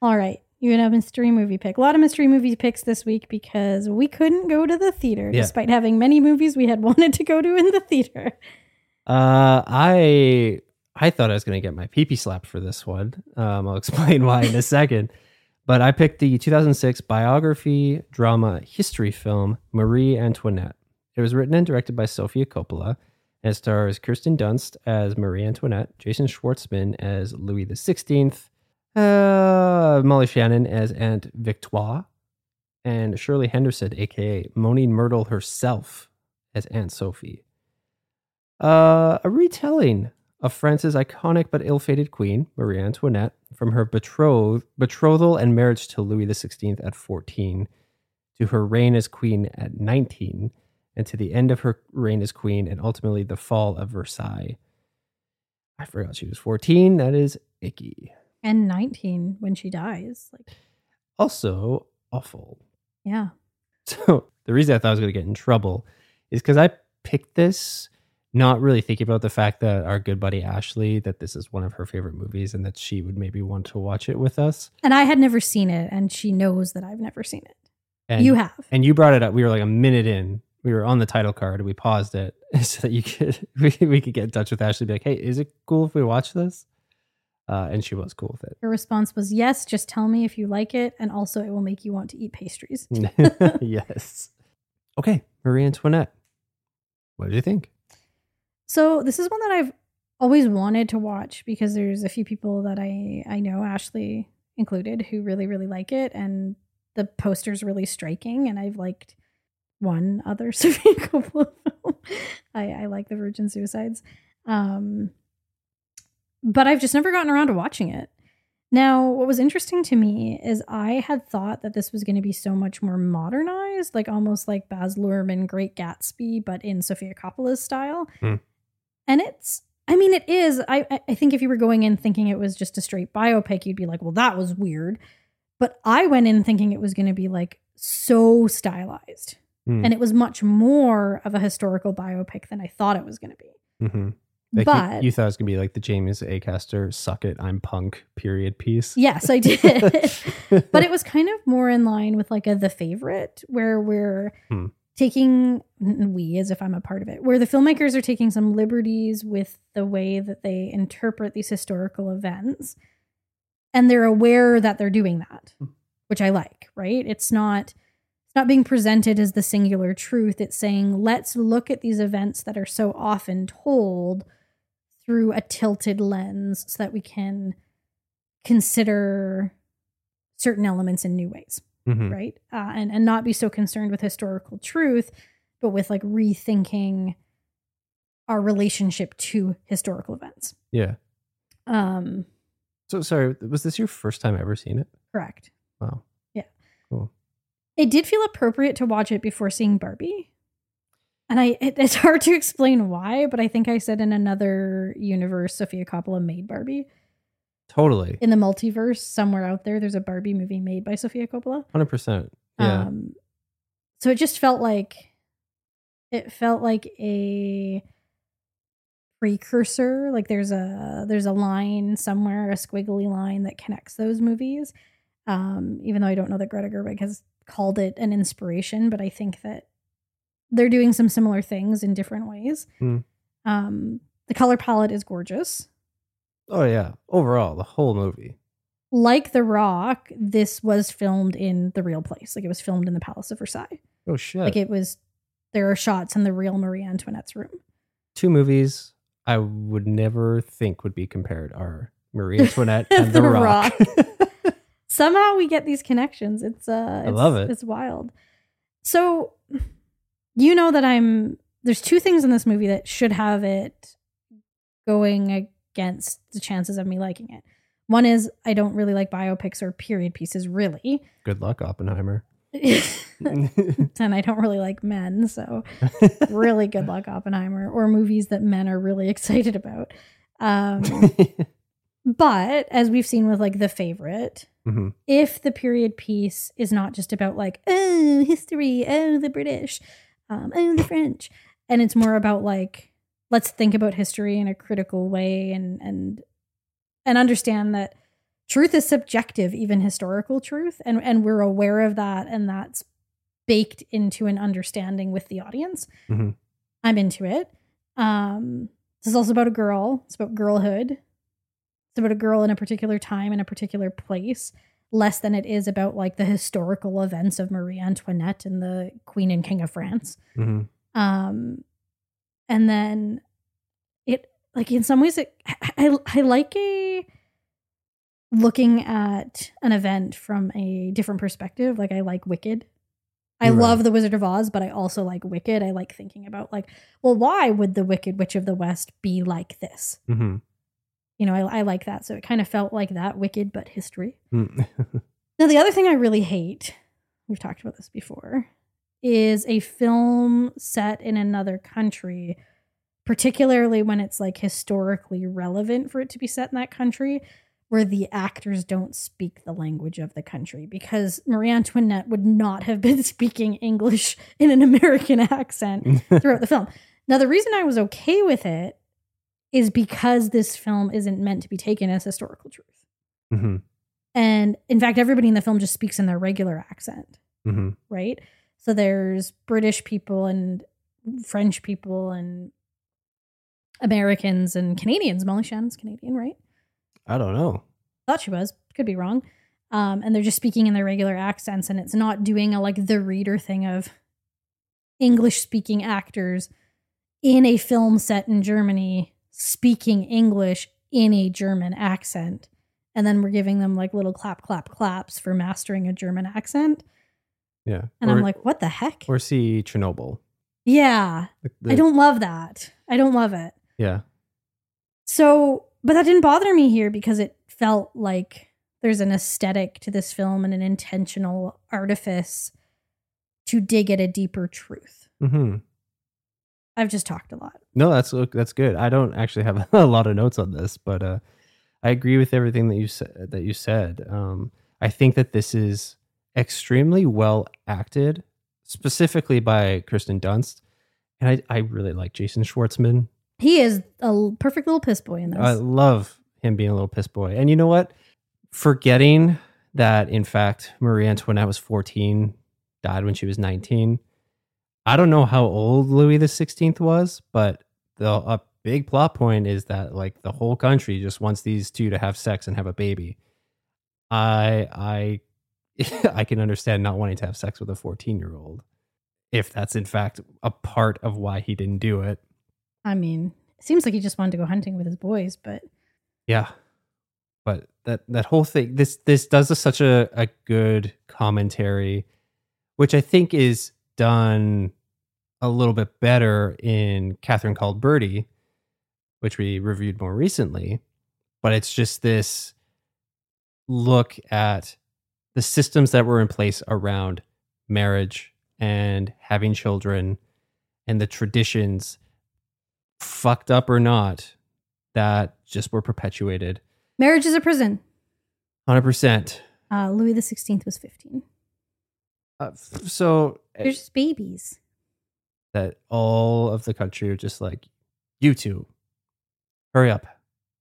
All right. You had a mystery movie pick. A lot of mystery movie picks this week because we couldn't go to the theater, yeah. despite having many movies we had wanted to go to in the theater. Uh, I I thought I was going to get my pee-pee slapped for this one. Um, I'll explain why in a second. But I picked the two thousand six biography drama history film Marie Antoinette. It was written and directed by Sofia Coppola, and it stars Kirsten Dunst as Marie Antoinette, Jason Schwartzman as Louis the sixteenth, Uh, Molly Shannon as Aunt Victoire, and Shirley Henderson, aka Moaning Myrtle herself, as Aunt Sophie. Uh, a retelling of France's iconic but ill-fated queen, Marie Antoinette, from her betroth- betrothal and marriage to Louis the sixteenth at fourteen, to her reign as queen at nineteen, and to the end of her reign as queen and ultimately the fall of Versailles. I forgot she was fourteen. That is icky. And nineteen when she dies. Like, also awful. Yeah. So the reason I thought I was going to get in trouble is because I picked this not really thinking about the fact that our good buddy Ashley, that this is one of her favorite movies and that she would maybe want to watch it with us. And I had never seen it, and she knows that I've never seen it. And you have. And you brought it up. We were like a minute in. We were on the title card and we paused it so that you could we, we could get in touch with Ashley and be like, hey, is it cool if we watch this? Uh, and she was cool with it. Her response was, yes, just tell me if you like it. And also it will make you want to eat pastries. Yes. Okay. Marie Antoinette. What did you think? So this is one that I've always wanted to watch because there's a few people that I, I know, Ashley included, who really, really like it. And the poster's really striking. And I've liked one other Sofia Coppola film. I, I like The Virgin Suicides. Um But I've just never gotten around to watching it. Now, what was interesting to me is I had thought that this was going to be so much more modernized, like almost like Baz Luhrmann, Great Gatsby, but in Sofia Coppola's style. Hmm. And it's, I mean, it is. I, I think if you were going in thinking it was just a straight biopic, you'd be like, well, that was weird. But I went in thinking it was going to be like so stylized. Hmm. And it was much more of a historical biopic than I thought it was going to be. Mm-hmm. Like but you, you thought it was going to be like the James Acaster "Suck It, I'm Punk" period piece. Yes, I did. But it was kind of more in line with like a The Favorite, where we're hmm. taking we as if I'm a part of it, where the filmmakers are taking some liberties with the way that they interpret these historical events, and they're aware that they're doing that, which I like. Right? It's not. It's not being presented as the singular truth. It's saying, let's look at these events that are so often told through a tilted lens so that we can consider certain elements in new ways, mm-hmm. right? Uh, and, and not be so concerned with historical truth, but with like rethinking our relationship to historical events. Yeah. Um. So sorry, was this your first time ever seeing it? Correct. Wow. Yeah. Cool. It did feel appropriate to watch it before seeing Barbie. And I it, it's hard to explain why, but I think I said in another universe, Sofia Coppola made Barbie. Totally. In the multiverse, somewhere out there, there's a Barbie movie made by Sofia Coppola. one hundred percent. Yeah. Um, so it just felt like, it felt like a precursor. Like there's a, there's a line somewhere, a squiggly line that connects those movies. Um, even though I don't know that Greta Gerwig has called it an inspiration, but I think that they're doing some similar things in different ways. Mm. Um, the color palette is gorgeous. Oh yeah. Overall, the whole movie. Like The Rock, this was filmed in the real place. Like it was filmed in the Palace of Versailles. Oh shit. Like it was, there are shots in the real Marie Antoinette's room. Two movies I would never think would be compared are Marie Antoinette and The, the Rock. Rock. Somehow we get these connections. It's uh, it's, I love it. It's wild. So, you know that I'm. There's two things in this movie that should have it going against the chances of me liking it. One is I don't really like biopics or period pieces. Really. Good luck, Oppenheimer. And I don't really like men, so really good luck, Oppenheimer, or movies that men are really excited about. Um, but as we've seen with like The Favorite. Mm-hmm. If the period piece is not just about like, oh, history, oh, the British, um, oh, the French, and it's more about like, let's think about history in a critical way and and and understand that truth is subjective, even historical truth, and and we're aware of that, and that's baked into an understanding with the audience. Mm-hmm. I'm into it. Um, this is also about a girl. It's about girlhood. It's about a girl in a particular time, in a particular place, less than it is about like the historical events of Marie Antoinette and the Queen and King of France. Mm-hmm. Um, and then it, like in some ways, it, I, I like a looking at an event from a different perspective. Like I like Wicked. I You're love right. The Wizard of Oz, but I also like Wicked. I like thinking about like, well, why would the Wicked Witch of the West be like this? Mm-hmm. You know, I, I like that. So it kind of felt like that, Wicked, but history. Mm. Now, the other thing I really hate, we've talked about this before, is a film set in another country, particularly when it's like historically relevant for it to be set in that country, where the actors don't speak the language of the country, because Marie Antoinette would not have been speaking English in an American accent throughout the film. Now, the reason I was okay with it is because this film isn't meant to be taken as historical truth. Mm-hmm. And in fact, everybody in the film just speaks in their regular accent, mm-hmm. right? So there's British people and French people and Americans and Canadians. Molly Shannon's Canadian, right? I don't know. Thought she was. Could be wrong. Um, and they're just speaking in their regular accents, and it's not doing a like the reader thing of English-speaking actors in a film set in Germany speaking English in a German accent, and then we're giving them like little clap, clap, claps for mastering a German accent. Yeah. And or, I'm like, what the heck? Or see Chernobyl. Yeah. The, the, I don't love that. I don't love it. Yeah. So, but that didn't bother me here because it felt like there's an aesthetic to this film and an intentional artifice to dig at a deeper truth. Mm-hmm. I've just talked a lot. No, that's that's good. I don't actually have a lot of notes on this, but uh, I agree with everything that you said. That you said. Um, I think that this is extremely well acted, specifically by Kristen Dunst, and I, I really like Jason Schwartzman. He is a perfect little piss boy in this. I love him being a little piss boy, and you know what? Forgetting that, in fact, Marie Antoinette was fourteen, died when she was nineteen. I don't know how old Louis the sixteenth was, but the a big plot point is that like the whole country just wants these two to have sex and have a baby. I I I can understand not wanting to have sex with a fourteen-year-old if that's in fact a part of why he didn't do it. I mean, it seems like he just wanted to go hunting with his boys, but yeah. But that that whole thing, this this does a, such a, a good commentary, which I think is done a little bit better in Catherine Called Birdie, which we reviewed more recently. But it's just this look at the systems that were in place around marriage and having children and the traditions, fucked up or not, that just were perpetuated. Marriage is a prison. one hundred percent. Uh, Louis the sixteenth was fifteen. Uh, so... They're just babies. That all of the country are just like, you two, hurry up,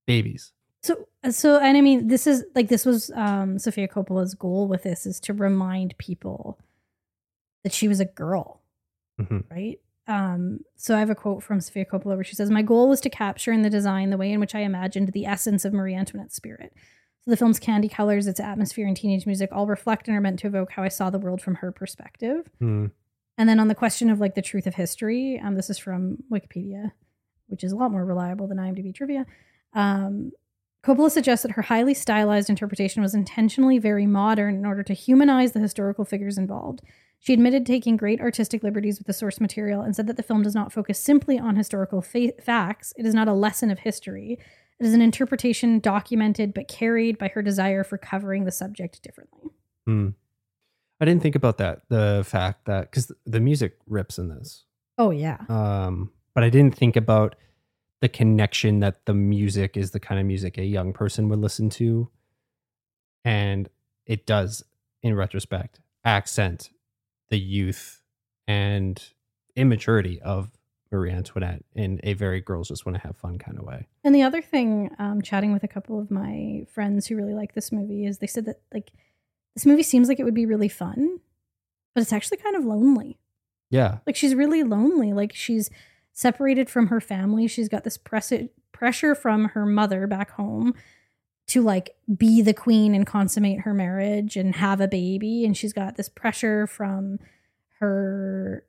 babies. So, so, and I mean, this is, like, this was um, Sofia Coppola's goal with this, is to remind people that she was a girl, mm-hmm. right? Um, so I have a quote from Sofia Coppola where she says, "My goal was to capture in the design the way in which I imagined the essence of Marie Antoinette's spirit. So the film's candy colors, its atmosphere, and teenage music all reflect and are meant to evoke how I saw the world from her perspective." Mm. And then on the question of like the truth of history, um, this is from Wikipedia, which is a lot more reliable than IMDb trivia. Um, Coppola suggests that her highly stylized interpretation was intentionally very modern in order to humanize the historical figures involved. She admitted taking great artistic liberties with the source material and said that the film does not focus simply on historical fa- facts. It is not a lesson of history. It is an interpretation documented but carried by her desire for covering the subject differently. Hmm. I didn't think about that. The fact that, because the music rips in this. Oh, yeah. Um, but I didn't think about the connection that the music is the kind of music a young person would listen to. And it does, in retrospect, accent the youth and immaturity of Marie Antoinette in a very girls just want to have fun kind of way. And the other thing, um, chatting with a couple of my friends who really like this movie, is they said that like this movie seems like it would be really fun, but it's actually kind of lonely. Yeah. Like she's really lonely. Like she's separated from her family. She's got this press- pressure from her mother back home to like be the queen and consummate her marriage and have a baby. And she's got this pressure from her,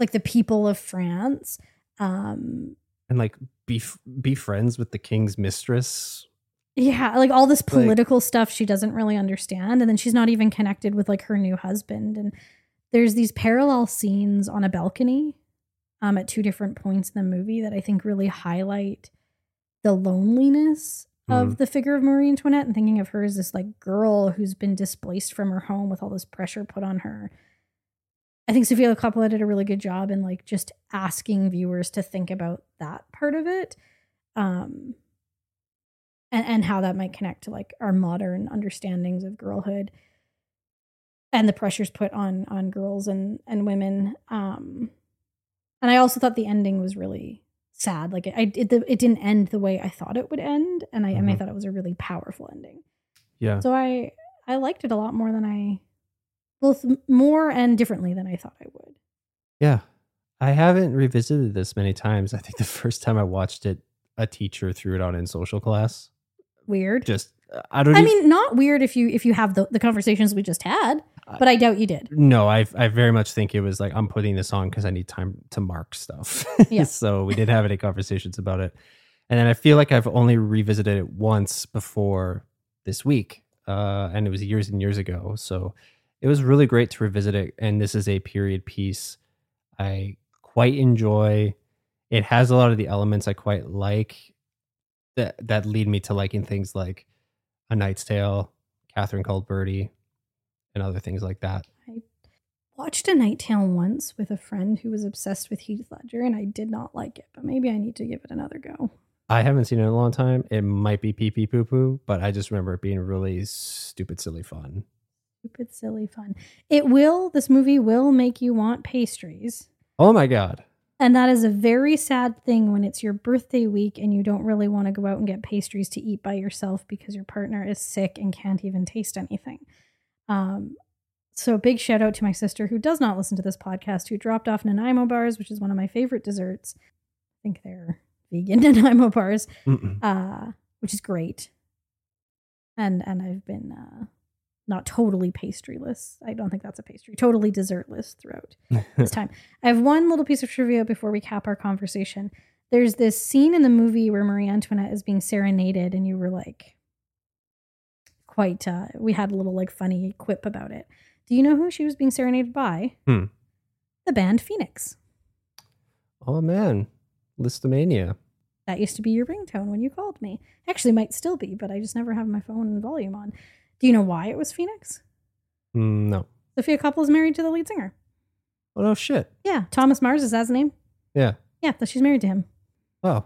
like the people of France. Um, and like be, be friends with the king's mistress. Yeah. Like all this political like, stuff she doesn't really understand. And then she's not even connected with like her new husband. And there's these parallel scenes on a balcony um, at two different points in the movie that I think really highlight the loneliness of the figure of Marie Antoinette, and thinking of her as this like girl who's been displaced from her home with all this pressure put on her. I think Sofia Coppola did a really good job in like just asking viewers to think about that part of it, um, and, and how that might connect to like our modern understandings of girlhood and the pressures put on, on girls and, and women. Um, and I also thought the ending was really sad. Like I it, it didn't end the way I thought it would end, and I mm-hmm. and I thought it was a really powerful ending. Yeah. So I I liked it a lot more than I, both more and differently than I thought I would. Yeah, I haven't revisited this many times. I think the first time I watched it, a teacher threw it on in social class. Weird. Just I don't. I even, mean, not weird if you if you have the, the conversations we just had, but I, I doubt you did. No, I I very much think it was like, I'm putting this on because I need time to mark stuff. Yeah. So we didn't have any conversations about it, and then I feel like I've only revisited it once before this week, uh, and it was years and years ago. So it was really great to revisit it, and this is a period piece I quite enjoy. It has a lot of the elements I quite like that that lead me to liking things like A Knight's Tale, Catherine Called Birdie, and other things like that. I watched A Knight's Tale once with a friend who was obsessed with Heath Ledger, and I did not like it, but maybe I need to give it another go. I haven't seen it in a long time. It might be pee pee poo poo, but I just remember it being really stupid, silly fun. Stupid, silly fun. It will, this movie will make you want pastries. Oh my God. And that is a very sad thing when it's your birthday week and you don't really want to go out and get pastries to eat by yourself because your partner is sick and can't even taste anything. Um, so big shout out to my sister who does not listen to this podcast, who dropped off Nanaimo bars, which is one of my favorite desserts. I think they're vegan Nanaimo bars, uh, which is great. And and I've been uh, not totally pastryless. I don't think that's a pastry. Totally dessertless throughout this time. I have one little piece of trivia before we cap our conversation. There's this scene in the movie where Marie Antoinette is being serenaded, and you were like, quite, uh, we had a little like funny quip about it. Do you know who she was being serenaded by? Hmm. The band Phoenix. Oh man, Listomania. That used to be your ringtone when you called me. Actually, might still be, but I just never have my phone volume on. Do you know why it was Phoenix? No. Sofia Coppola is married to the lead singer. Oh, no shit. Yeah. Thomas Mars, is that his name? Yeah. Yeah, she's married to him. Oh.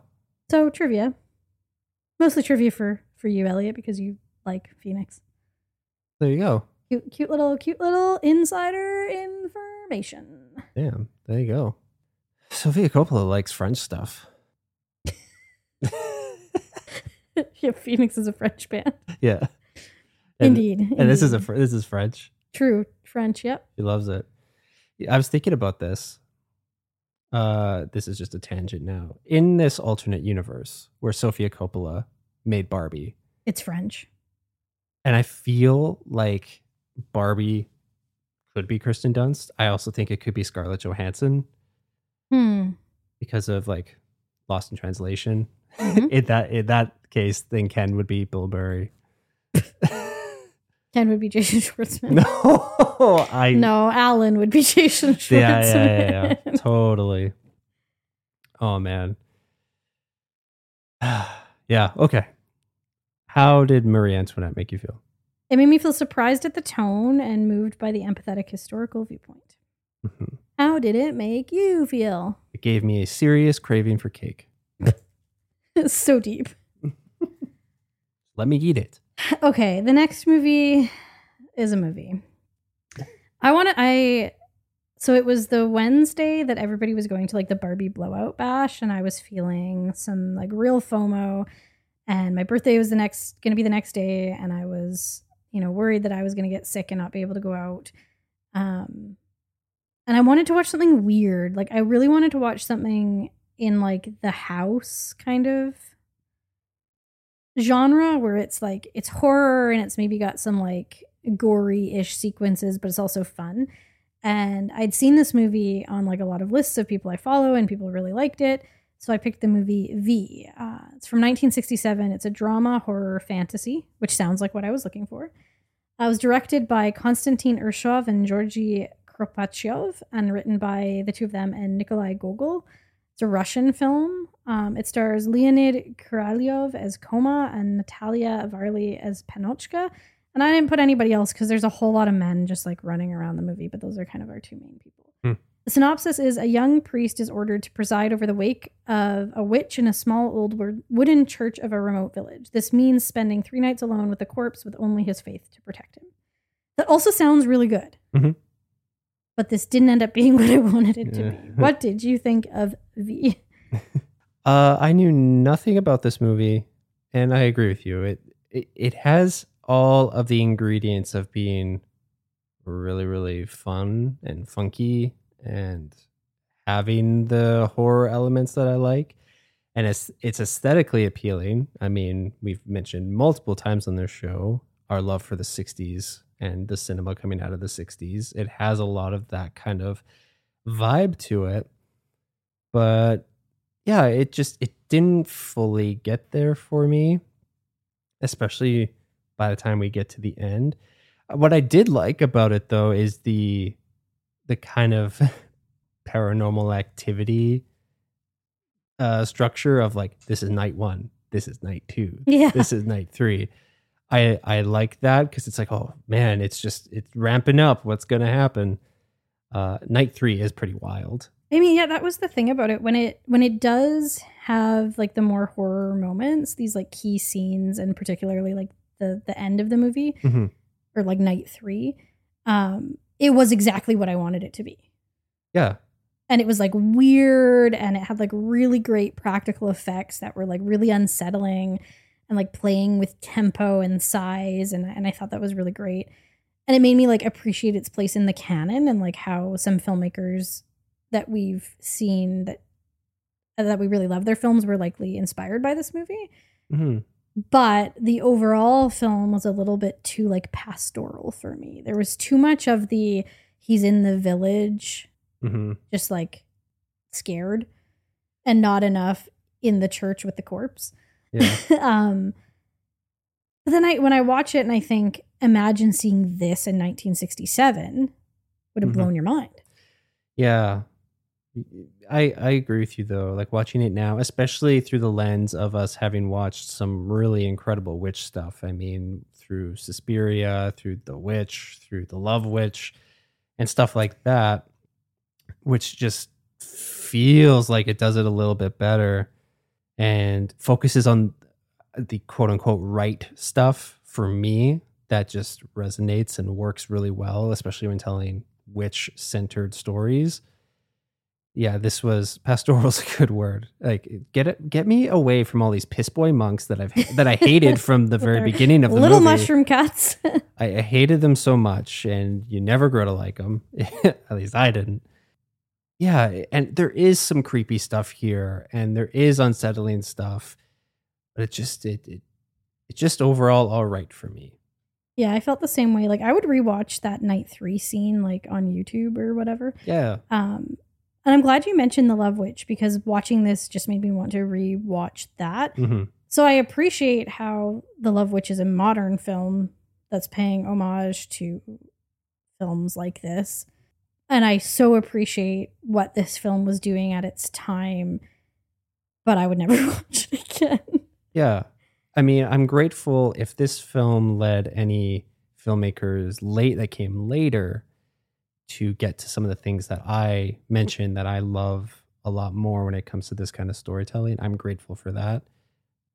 So, trivia. Mostly trivia for, for you, Elliot, because you like Phoenix. There you go. Cute, cute little, cute little insider information. Damn. There you go. Sofia Coppola likes French stuff. Yeah, Phoenix is a French band. Yeah. And, indeed, and indeed. this is a this is French. True French. Yep. She loves it. I was thinking about this. Uh, this is just a tangent now. In this alternate universe where Sofia Coppola made Barbie, it's French, and I feel like Barbie could be Kirsten Dunst. I also think it could be Scarlett Johansson, hmm. because of like Lost in Translation. Mm-hmm. in that in that case, then Ken would be Bill Murray. Ken would be Jason Schwartzman. No, I no Alan would be Jason Schwartzman. Yeah, yeah, yeah, yeah. Totally. Oh man. Yeah. Okay. How did Marie Antoinette make you feel? It made me feel surprised at the tone and moved by the empathetic historical viewpoint. Mm-hmm. How did it make you feel? It gave me a serious craving for cake. So deep. Let me eat it. Okay, the next movie is a movie. I want to, I, so it was the Wednesday that everybody was going to like the Barbie blowout bash, and I was feeling some like real FOMO, and my birthday was the next, going to be the next day, and I was, you know, worried that I was going to get sick and not be able to go out. Um, and I wanted to watch something weird. Like I really wanted to watch something in like the house kind of genre where it's like it's horror and it's maybe got some like gory-ish sequences, but it's also fun. And I'd seen this movie on like a lot of lists of people I follow, and people really liked it. So I picked the movie V. Uh, it's from nineteen sixty-seven. It's a drama, horror, fantasy, which sounds like what I was looking for. It was directed by Konstantin Urshov and Georgy Kropachev, and written by the two of them and Nikolai Gogol. It's a Russian film. Um, it stars Leonid Kuralyov as Koma and Natalia Varley as Panochka. And I didn't put anybody else because there's a whole lot of men just like running around the movie, but those are kind of our two main people. Hmm. The synopsis is: a young priest is ordered to preside over the wake of a witch in a small old wooden church of a remote village. This means spending three nights alone with a corpse with only his faith to protect him. That also sounds really good. Mm-hmm. But this didn't end up being what I wanted it to be. What did you think of V? uh, I knew nothing about this movie, and I agree with you. It, it it has all of the ingredients of being really, really fun and funky and having the horror elements that I like. And it's, it's aesthetically appealing. I mean, we've mentioned multiple times on this show our love for the sixties and the cinema coming out of the sixties. It has a lot of that kind of vibe to it. But yeah, it just, it didn't fully get there for me, especially by the time we get to the end. What I did like about it though is the the kind of paranormal activity uh, structure of like, this is night one, this is night two, yeah. this is night three. I I like that because it's like, oh man, it's just it's ramping up. What's gonna happen? Uh, night three is pretty wild. I mean, yeah, that was the thing about it when it when it does have like the more horror moments, these like key scenes, and particularly like the the end of the movie mm-hmm. or like night three. Um, it was exactly what I wanted it to be. Yeah. And it was like weird, and it had like really great practical effects that were like really unsettling and like playing with tempo and size. And, and I thought that was really great. And it made me like appreciate its place in the canon and like how some filmmakers that we've seen that, that we really love their films were likely inspired by this movie. Mm-hmm. But the overall film was a little bit too like pastoral for me. There was too much of the, he's in the village, mm-hmm. just like scared, and not enough in the church with the corpse. Yeah. um, but then I, when I watch it and I think, imagine seeing this in nineteen sixty-seven would have mm-hmm. blown your mind. Yeah. I, I agree with you though. Like watching it now, especially through the lens of us having watched some really incredible witch stuff. I mean, through Suspiria, through The Witch, through The Love Witch, and stuff like that, which just feels like it does it a little bit better and focuses on the quote unquote right stuff for me that just resonates and works really well, especially when telling witch centered stories. Yeah, this was, pastoral's a good word. Like, get it, get me away from all these piss boy monks that I've that I hated from the very beginning of the little movie. Little mushroom cats. I, I hated them so much, and you never grow to like them. At least I didn't. Yeah, and there is some creepy stuff here, and there is unsettling stuff, but it just it it it just overall all right for me. Yeah, I felt the same way. Like I would rewatch that night three scene like on YouTube or whatever. Yeah. Um. And I'm glad you mentioned The Love Witch, because watching this just made me want to re-watch that. Mm-hmm. So I appreciate how The Love Witch is a modern film that's paying homage to films like this. And I so appreciate what this film was doing at its time, but I would never watch it again. Yeah. I mean, I'm grateful if this film led any filmmakers late that came later to get to some of the things that I mentioned that I love a lot more when it comes to this kind of storytelling. I'm grateful for that.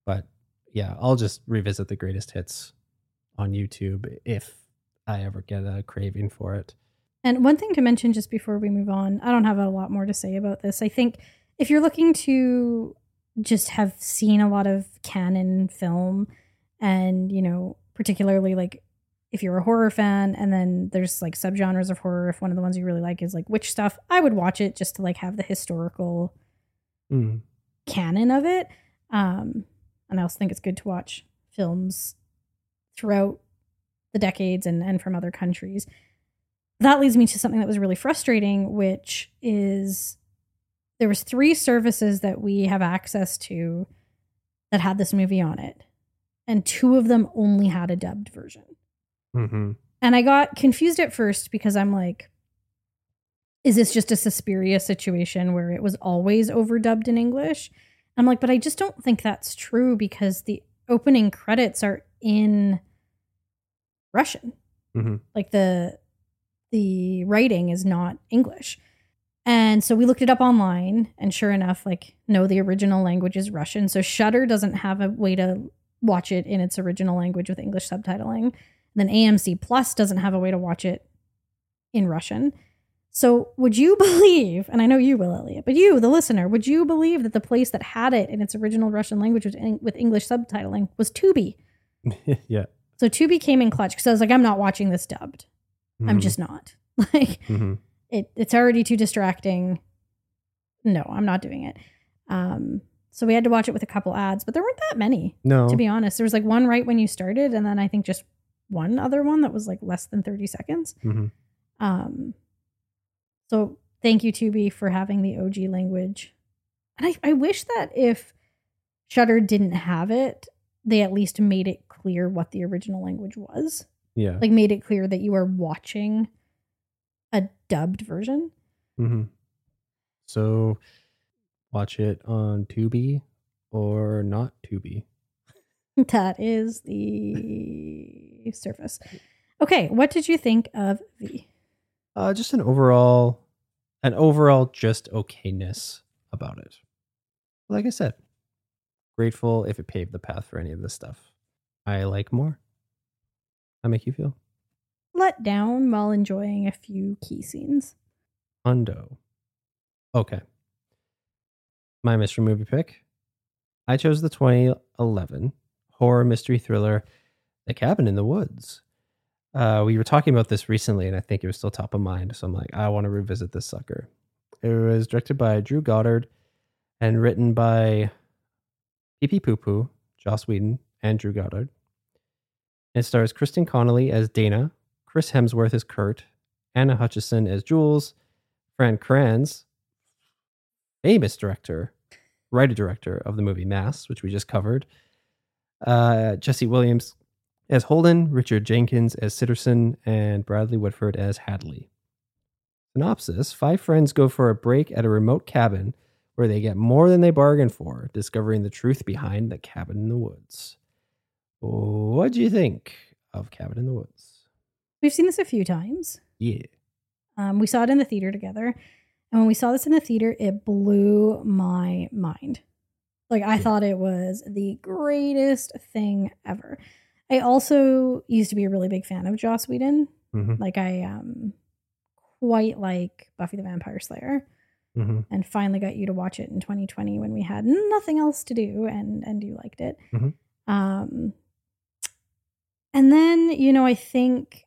But yeah, I'll just revisit the greatest hits on YouTube if I ever get a craving for it. And one thing to mention just before we move on, I don't have a lot more to say about this. I think if you're looking to just have seen a lot of canon film and, you know, particularly like, if you're a horror fan, and then there's like subgenres of horror, if one of the ones you really like is like witch stuff, I would watch it just to like have the historical mm. canon of it. Um, and I also think it's good to watch films throughout the decades and, and from other countries. That leads me to something that was really frustrating, which is there was three services that we have access to that had this movie on it. And two of them only had a dubbed version. Mm-hmm. And I got confused at first because I'm like, is this just a Suspiria situation where it was always overdubbed in English? I'm like, but I just don't think that's true because the opening credits are in Russian. Mm-hmm. Like the the writing is not English. And so we looked it up online, and sure enough, like, no, the original language is Russian. So Shudder doesn't have a way to watch it in its original language with English subtitling. Then A M C Plus doesn't have a way to watch it in Russian. So would you believe, and I know you will, Elliot, but you, the listener, would you believe that the place that had it in its original Russian language with English subtitling was Tubi? Yeah. So Tubi came in clutch because I was like, I'm not watching this dubbed. Mm-hmm. I'm just not. Like, mm-hmm. it, it's already too distracting. No, I'm not doing it. Um, so we had to watch it with a couple ads, but there weren't that many. No. To be honest, there was like one right when you started, and then I think just one other one that was like less than thirty seconds. Mm-hmm. Um, so thank you, Tubi, for having the O G language. And I, I wish that if Shudder didn't have it, they at least made it clear what the original language was. Yeah. Like made it clear that you are watching a dubbed version. Mm-hmm. So watch it on Tubi or not Tubi. That is the the surface. Okay, what did you think of V? Uh, just an overall, an overall just okayness about it. Like I said, grateful if it paved the path for any of this stuff. I like more. How make you feel? Let down while enjoying a few key scenes. Undo. Okay. My mystery movie pick. I chose the twenty eleven horror mystery thriller, The Cabin in the Woods. Uh, we were talking about this recently, and I think it was still top of mind. So I'm like, I want to revisit this sucker. It was directed by Drew Goddard and written by Pee Pee Poo Poo, Joss Whedon, and Drew Goddard. It stars Kristen Connolly as Dana, Chris Hemsworth as Kurt, Anna Hutchison as Jules, Fran Kranz, famous director, writer-director of the movie Mass, which we just covered, uh, Jesse Williams as Holden, Richard Jenkins as Sitterson, and Bradley Whitford as Hadley. Synopsis: five friends go for a break at a remote cabin where they get more than they bargained for, discovering the truth behind The Cabin in the Woods. What do you think of Cabin in the Woods? We've seen this a few times. Yeah. Um, we saw it in the theater together. And when we saw this in the theater, it blew my mind. Like, I yeah. thought it was the greatest thing ever. I also used to be a really big fan of Joss Whedon. Mm-hmm. Like, I um, quite like Buffy the Vampire Slayer. Mm-hmm. And finally got you to watch it in twenty twenty when we had nothing else to do, and, and you liked it. Mm-hmm. Um, and then, you know, I think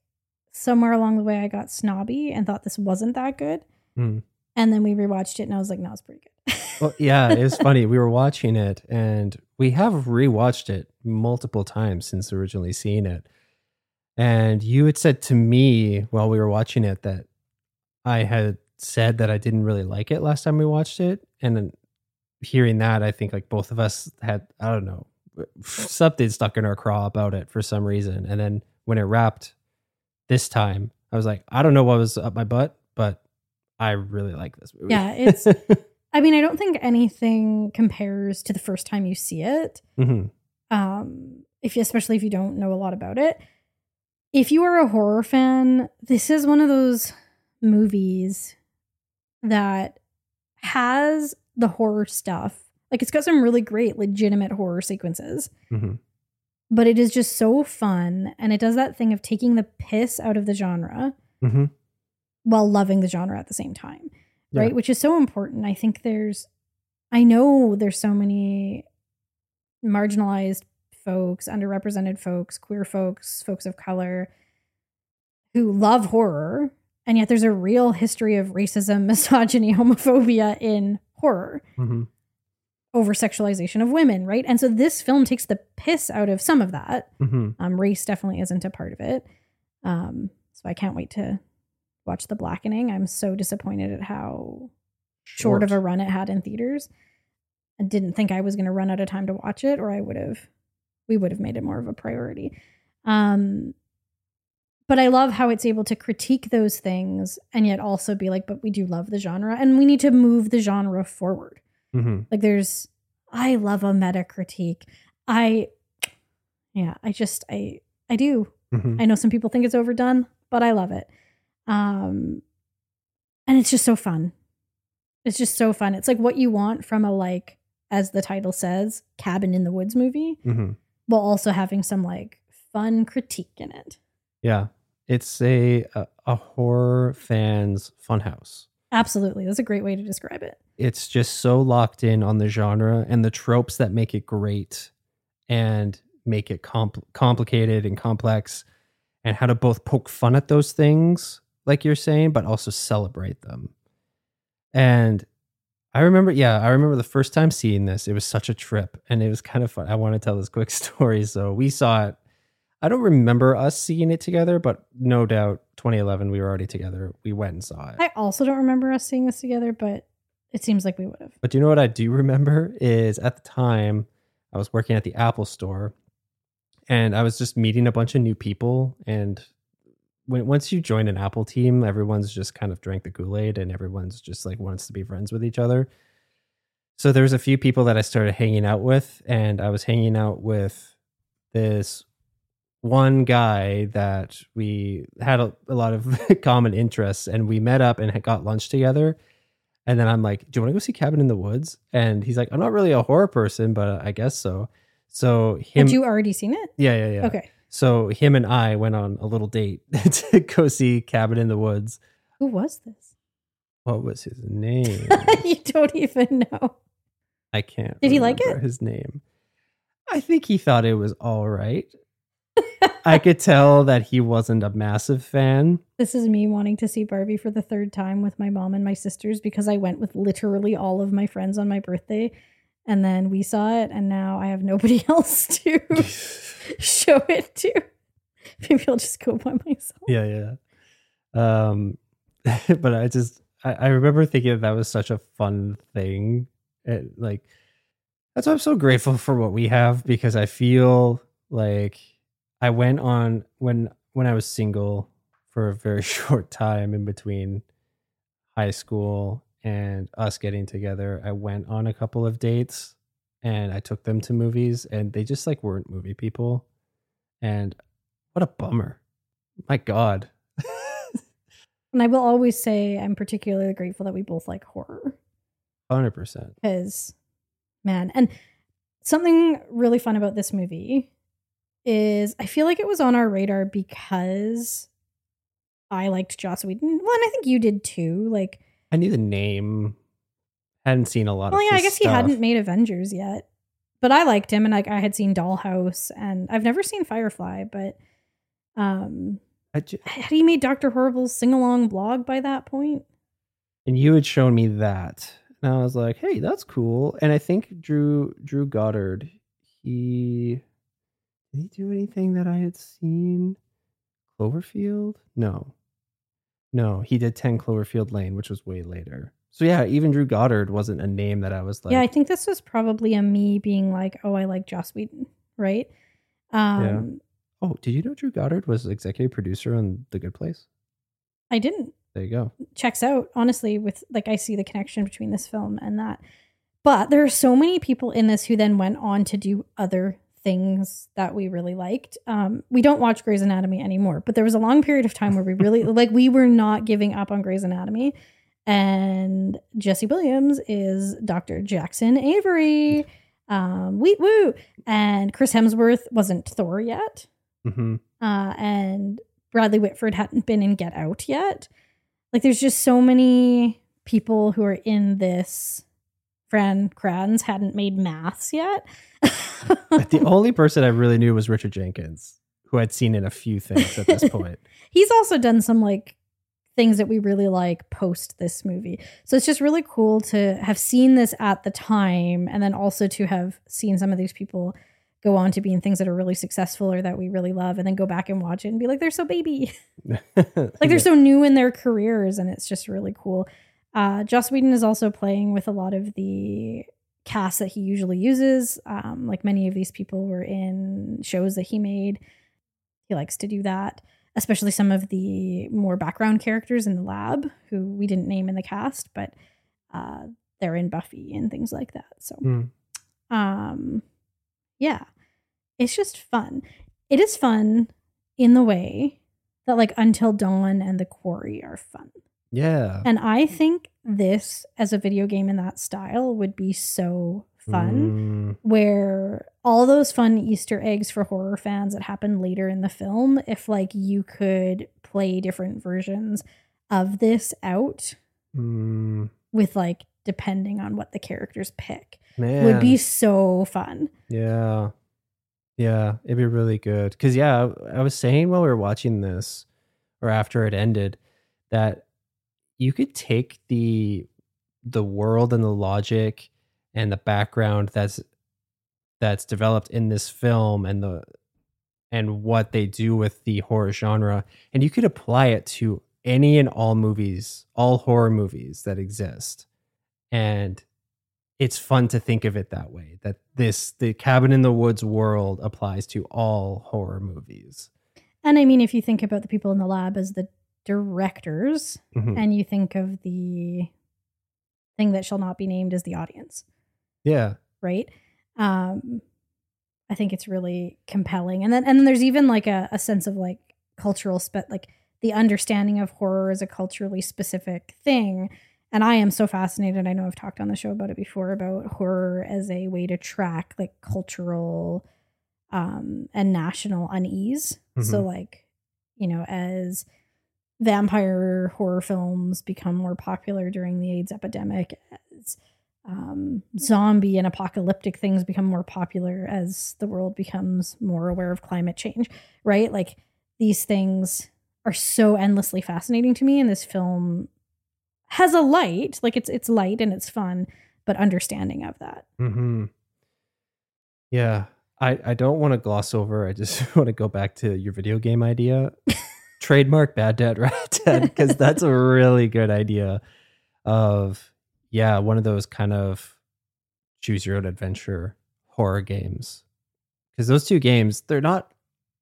somewhere along the way I got snobby and thought this wasn't that good. Mm. And then we rewatched it and I was like, no, it's pretty good. Well, yeah, it was funny. We were watching it, and we have rewatched it multiple times since originally seeing it. And you had said to me while we were watching it that I had said that I didn't really like it last time we watched it. And then hearing that, I think like both of us had, I don't know, something stuck in our craw about it for some reason. And then when it wrapped this time, I was like, I don't know what was up my butt, but I really like this movie. Yeah, it's, I mean, I don't think anything compares to the first time you see it. Mm-hmm. Um, if you, especially if you don't know a lot about it. If you are a horror fan, this is one of those movies that has the horror stuff. Like, it's got some really great, legitimate horror sequences. Mm-hmm. But it is just so fun. And it does that thing of taking the piss out of the genre. Mm-hmm. While loving the genre at the same time, right? Yeah. Which is so important. I think there's, I know there's so many marginalized folks, underrepresented folks, queer folks, folks of color who love horror. And yet there's a real history of racism, misogyny, homophobia in horror, mm-hmm. over sexualization of women, right? And so this film takes the piss out of some of that. Mm-hmm. Um, race definitely isn't a part of it. Um, so I can't wait to watch The Blackening. I'm so disappointed at how short, short of a run it had in theaters. I didn't think I was going to run out of time to watch it, or I would have, we would have made it more of a priority. Um, but I love how it's able to critique those things and yet also be like, but we do love the genre and we need to move the genre forward. Mm-hmm. Like there's, I love a meta critique. I, yeah, I just, I, I do. Mm-hmm. I know some people think it's overdone, but I love it. Um, and it's just so fun. It's just so fun. It's like what you want from a, like, as the title says, Cabin in the Woods movie, mm-hmm. while also having some like fun critique in it. Yeah. It's a, a, a horror fan's funhouse. Absolutely. That's a great way to describe it. It's just so locked in on the genre and the tropes that make it great and make it compl- complicated and complex, and how to both poke fun at those things, like you're saying, but also celebrate them. And I remember, yeah, I remember the first time seeing this, it was such a trip and it was kind of fun. I want to tell this quick story. So we saw it. I don't remember us seeing it together, but no doubt twenty eleven, we were already together. We went and saw it. I also don't remember us seeing this together, but it seems like we would have. But you know what I do remember is at the time I was working at the Apple store, and I was just meeting a bunch of new people. And When, once you join an Apple team, everyone's just kind of drank the Kool-Aid and everyone's just like wants to be friends with each other. So there was a few people that I started hanging out with, and I was hanging out with this one guy that we had a, a lot of common interests, and we met up and had got lunch together. And then I'm like, do you want to go see Cabin in the Woods? And he's like, I'm not really a horror person, but I guess so. So him, had you already seen it? Yeah, yeah, yeah. Okay. So him and I went on a little date to go see Cabin in the Woods. Who was this? What was his name? You don't even know. I can't. Did he like it? His name. I think he thought it was all right. I could tell that he wasn't a massive fan. This is me wanting to see Barbie for the third time with my mom and my sisters, because I went with literally all of my friends on my birthday, and then we saw it, and now I have nobody else to show it to. Maybe I'll just go by myself. Yeah, yeah. Um, but I just, I, I remember thinking that, that was such a fun thing. It, like, that's why I'm so grateful for what we have, because I feel like I went on when when I was single for a very short time in between high school and us getting together. I went on a couple of dates and I took them to movies, and they just like weren't movie people. And what a bummer. My God. And I will always say I'm particularly grateful that we both like horror. one hundred percent. Because, man. And something really fun about this movie is I feel like it was on our radar because I liked Joss Whedon. Well, and I think you did too. Like, I knew the name. Hadn't seen a lot well, of Well, yeah, I guess stuff. He hadn't made Avengers yet. But I liked him, and I, I had seen Dollhouse, and I've never seen Firefly, but um, I ju- had he made Doctor Horrible's sing-along blog by that point? And you had shown me that. And I was like, hey, that's cool. And I think Drew Drew Goddard, he... Did he do anything that I had seen? Cloverfield? No. No, he did ten Cloverfield Lane, which was way later. So yeah, even Drew Goddard wasn't a name that I was like... Yeah, I think this was probably a me being like, oh, I like Joss Whedon, right? Um, yeah. Oh, did you know Drew Goddard was executive producer on The Good Place? I didn't. There you go. Checks out, honestly, with like I see the connection between this film and that. But there are so many people in this who then went on to do other things that we really liked. Um, we don't watch Grey's Anatomy anymore, but there was a long period of time where we really like we were not giving up on Grey's Anatomy. And Jesse Williams is Doctor Jackson Avery. Um, wheat woo. And Chris Hemsworth wasn't Thor yet. Mm-hmm. Uh, and Bradley Whitford hadn't been in Get Out yet. Like, there's just so many people who are in this. Fran Kranz hadn't made Maths yet. The only person I really knew was Richard Jenkins, who I'd seen in a few things at this point. He's also done some like things that we really like post this movie. So it's just really cool to have seen this at the time, and then also to have seen some of these people go on to be in things that are really successful or that we really love, and then go back and watch it and be like, they're so baby. Like they're so new in their careers, and it's just really cool. Uh, Joss Whedon is also playing with a lot of the cast that he usually uses. Um, like many of these people were in shows that he made. He likes to do that, especially some of the more background characters in the lab who we didn't name in the cast, but uh, they're in Buffy and things like that. So, mm. um, yeah, it's just fun. It is fun in the way that like Until Dawn and The Quarry are fun. Yeah. And I think this as a video game in that style would be so fun, mm. where all those fun Easter eggs for horror fans that happen later in the film, if like you could play different versions of this out mm. with like, depending on what the characters pick, Man. would be so fun. Yeah. Yeah. It'd be really good. Cause yeah, I was saying while we were watching this or after it ended that you could take the the world and the logic and the background that's that's developed in this film and the and what they do with the horror genre, and you could apply it to any and all movies, all horror movies that exist. And it's fun to think of it that way, that this the Cabin in the Woods world applies to all horror movies. And I mean, if you think about the people in the lab as the directors, mm-hmm. and you think of the thing that shall not be named as the audience. Yeah. Right. Um, I think it's really compelling. And then and then there's even like a, a sense of like cultural, spe- like the understanding of horror as a culturally specific thing. And I am so fascinated. I know I've talked on the show about it before, about horror as a way to track like cultural um, and national unease. Mm-hmm. So like, you know, as vampire horror films become more popular during the AIDS epidemic, as um, zombie and apocalyptic things become more popular as the world becomes more aware of climate change, right? Like these things are so endlessly fascinating to me. And this film has a light, like it's, it's light and it's fun, but understanding of that. Mm-hmm. Yeah. I, I don't want to gloss over. I just want to go back to your video game idea. Trademark Bad Dad, Rad Dad, because that's a really good idea of, yeah, one of those kind of choose your own adventure horror games. Because those two games, they're not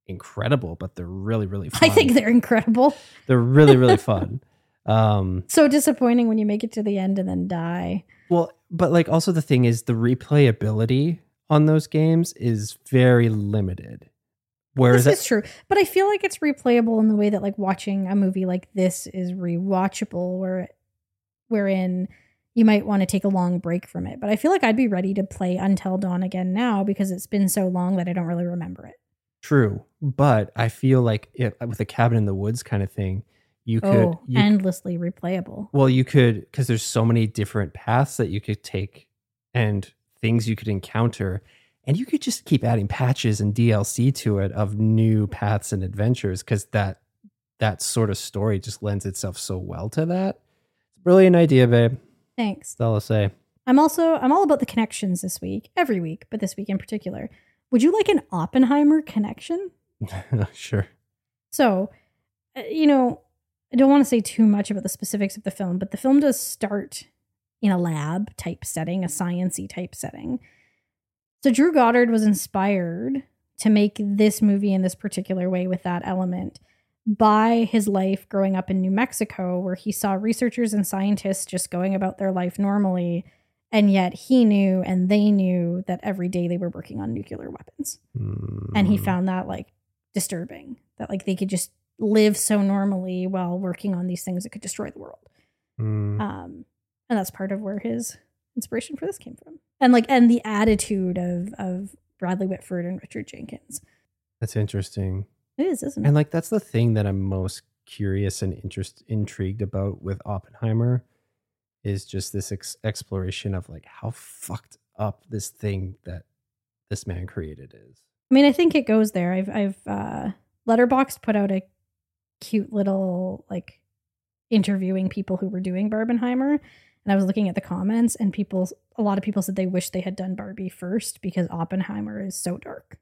incredible, but they're really, really fun. I think they're incredible. They're really, really fun. Um, so disappointing when you make it to the end and then die. Well, but like also the thing is the replayability on those games is very limited. Whereas this is true, but I feel like it's replayable in the way that like watching a movie like this is rewatchable, where wherein you might want to take a long break from it. But I feel like I'd be ready to play Until Dawn again now because it's been so long that I don't really remember it. True, but I feel like it, with a Cabin in the Woods kind of thing, you could oh, you, endlessly replayable. Well, you could, because there's so many different paths that you could take and things you could encounter. And you could just keep adding patches and D L C to it of new paths and adventures, because that that sort of story just lends itself so well to that. Brilliant idea, babe. Thanks. That's all I'll say. I'm also, I'm all about the connections this week, every week, but this week in particular. Would you like an Oppenheimer connection? Sure. So, you know, I don't want to say too much about the specifics of the film, but the film does start in a lab type setting, a science-y type setting. So Drew Goddard was inspired to make this movie in this particular way with that element by his life growing up in New Mexico, where he saw researchers and scientists just going about their life normally. And yet he knew and they knew that every day they were working on nuclear weapons. Mm. And he found that like disturbing, that like they could just live so normally while working on these things that could destroy the world. Mm. Um, and that's part of where his inspiration for this came from. And like, and the attitude of of Bradley Whitford and Richard Jenkins. That's interesting. It is, isn't it? And like, that's the thing that I'm most curious and interest, intrigued about with Oppenheimer is just this ex- exploration of like how fucked up this thing that this man created is. I mean, I think it goes there. I've, I've uh, Letterboxd put out a cute little like interviewing people who were doing Barbenheimer. And I was looking at the comments, and people, a lot of people said they wish they had done Barbie first because Oppenheimer is so dark.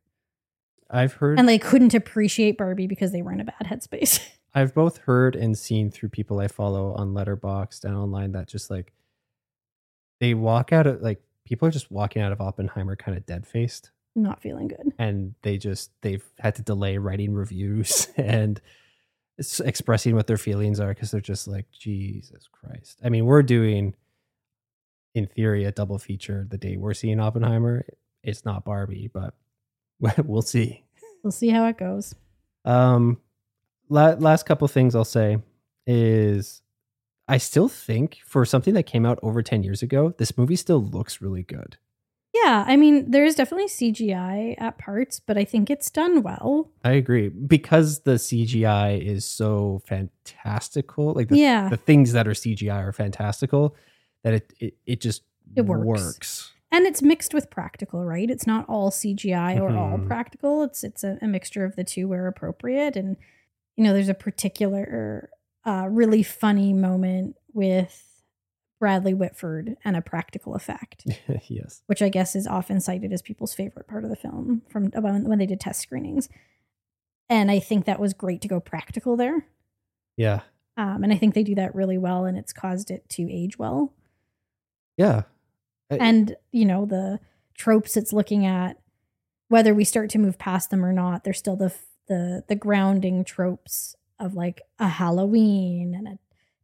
I've heard. And they couldn't appreciate Barbie because they were in a bad headspace. I've both heard and seen through people I follow on Letterboxd and online that just like, they walk out of, like, people are just walking out of Oppenheimer kind of dead-faced. Not feeling good. And they just, they've had to delay writing reviews and expressing what their feelings are because they're just like, Jesus Christ. I mean, we're doing, in theory, a double feature the day we're seeing Oppenheimer. It's not Barbie, but we'll see. We'll see how it goes. Um, la- last couple things I'll say is I still think for something that came out over ten years ago, this movie still looks really good. Yeah, I mean, there is definitely C G I at parts, but I think it's done well. I agree. Because the C G I is so fantastical, like the, yeah. the things that are C G I are fantastical, that it it, it just it works. works. And it's mixed with practical, right? It's not all C G I or mm-hmm. all practical. It's it's a, a mixture of the two where appropriate. And, you know, there's a particular uh, really funny moment with Bradley Whitford and a practical effect. Yes. Which I guess is often cited as people's favorite part of the film from about when they did test screenings. And I think that was great to go practical there. Yeah. Um, and I think they do that really well, and it's caused it to age well. Yeah. I, and, you know, the tropes it's looking at, whether we start to move past them or not, they're still the the the grounding tropes of like a Halloween and a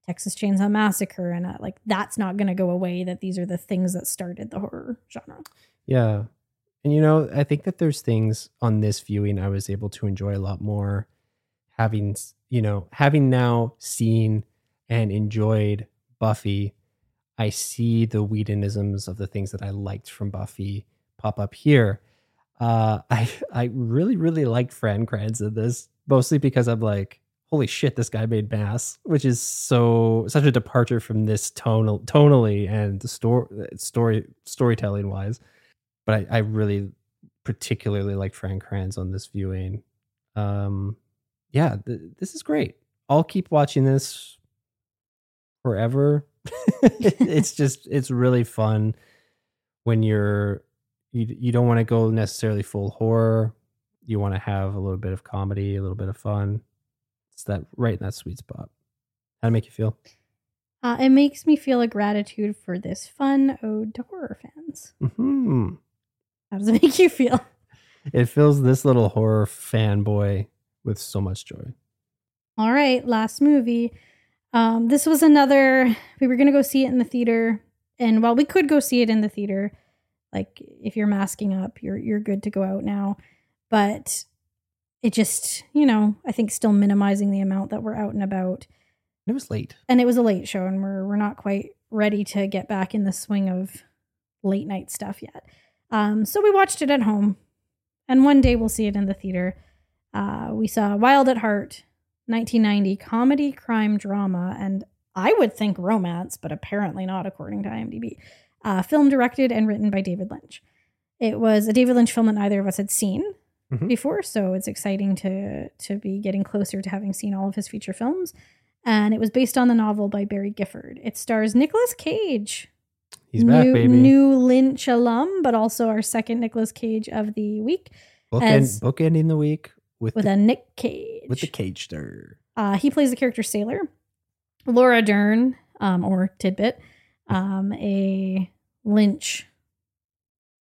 Texas Chainsaw Massacre, and uh, like that's not going to go away, that these are the things that started the horror genre. Yeah. And, you know, I think that there's things on this viewing I was able to enjoy a lot more having, you know, having now seen and enjoyed Buffy. I see the Whedonisms of the things that I liked from Buffy pop up here. Uh, I I really, really liked Fran Kranz in this, mostly because I'm like, holy shit, this guy made Mass, which is so such a departure from this tonal, tonally and story, story storytelling wise. But I, I really particularly liked Fran Kranz on this viewing. Um, yeah, th- this is great. I'll keep watching this forever. It's just, it's really fun when you're, you, you don't want to go necessarily full horror. You want to have a little bit of comedy, a little bit of fun. It's that right in that sweet spot. How'd it make you feel? Uh, it makes me feel a gratitude for this fun ode to horror fans. Mm-hmm. How does it make you feel? It fills this little horror fanboy with so much joy. All right. Last movie. Um, this was another, we were going to go see it in the theater, and while we could go see it in the theater, like if you're masking up, you're, you're good to go out now, but it just, you know, I think still minimizing the amount that we're out and about. It was late and it was a late show, and we're, we're not quite ready to get back in the swing of late night stuff yet. Um, so we watched it at home, and one day we'll see it in the theater. Uh, we saw Wild at Heart, nineteen ninety comedy, crime, drama, and I would think romance, but apparently not according to IMDb. Uh, film directed and written by David Lynch. It was a David Lynch film that neither of us had seen mm-hmm. before, so it's exciting to to be getting closer to having seen all of his feature films. And it was based on the novel by Barry Gifford. It stars Nicolas Cage. He's new, back, baby. New Lynch alum, but also our second Nicolas Cage of the week. Bookend, bookending the week. With, with the, a Nick Cage. With the Cage stir. Uh, he plays the character Sailor. Laura Dern, um, or Tidbit, um, a Lynch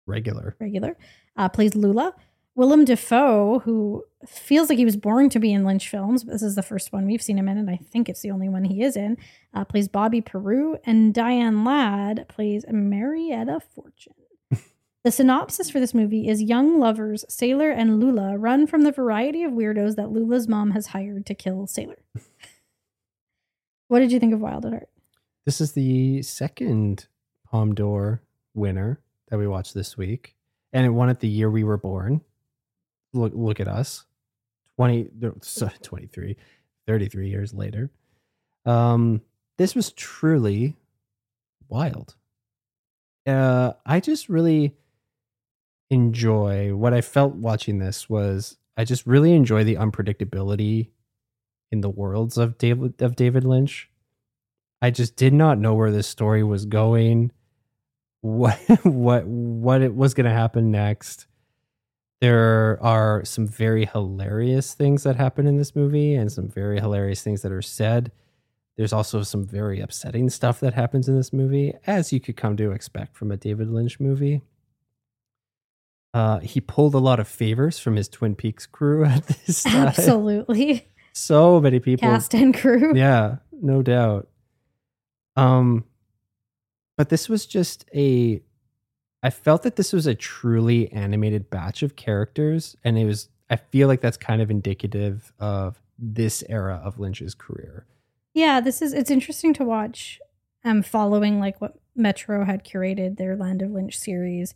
regular, regular uh, plays Lula. Willem Dafoe, who feels like he was born to be in Lynch films, but this is the first one we've seen him in, and I think it's the only one he is in, uh, plays Bobby Peru, and Diane Ladd plays Marietta Fortune. The synopsis for this movie is young lovers Sailor and Lula run from the variety of weirdos that Lula's mom has hired to kill Sailor. What did you think of Wild at Heart? This is the second Palme d'Or winner that we watched this week, and it won it the year we were born. Look, look at us, twenty, twenty-three, thirty-three years later. Um, this was truly wild. Uh, I just really... enjoy what I felt watching this was I just really enjoy the unpredictability in the worlds of David of David Lynch. I just did not know where this story was going, what what what it was going to happen next. There are some very hilarious things that happen in this movie, and some very hilarious things that are said. There's also some very upsetting stuff that happens in this movie, as you could come to expect from a David Lynch movie. Uh, he pulled a lot of favors from his Twin Peaks crew at this time. Absolutely. So many people. Cast and crew. Yeah, no doubt. Um, but this was just a... I felt that this was a truly animated batch of characters, and it was... I feel like that's kind of indicative of this era of Lynch's career. Yeah, this is... It's interesting to watch. Um, following like what Metro had curated, their Land of Lynch series...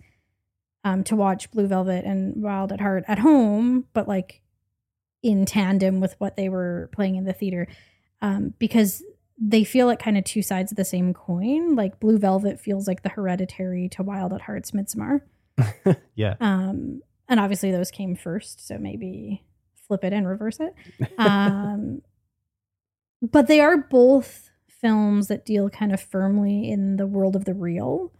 Um, to watch Blue Velvet and Wild at Heart at home, but like in tandem with what they were playing in the theater, um, because they feel like kind of two sides of the same coin. Like Blue Velvet feels like the Hereditary to Wild at Heart's Midsommar. Yeah. Um, and obviously those came first, so maybe flip it and reverse it. Um, but they are both films that deal kind of firmly in the world of the real.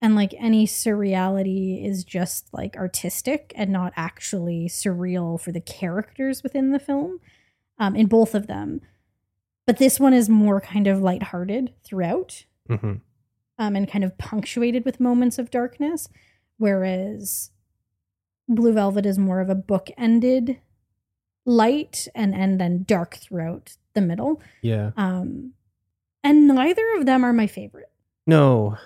And like any surreality is just like artistic and not actually surreal for the characters within the film, um, in both of them. But this one is more kind of lighthearted throughout, mm-hmm. um, and kind of punctuated with moments of darkness. Whereas Blue Velvet is more of a book-ended light and, and then dark throughout the middle. Yeah. Um, and neither of them are my favorite. No.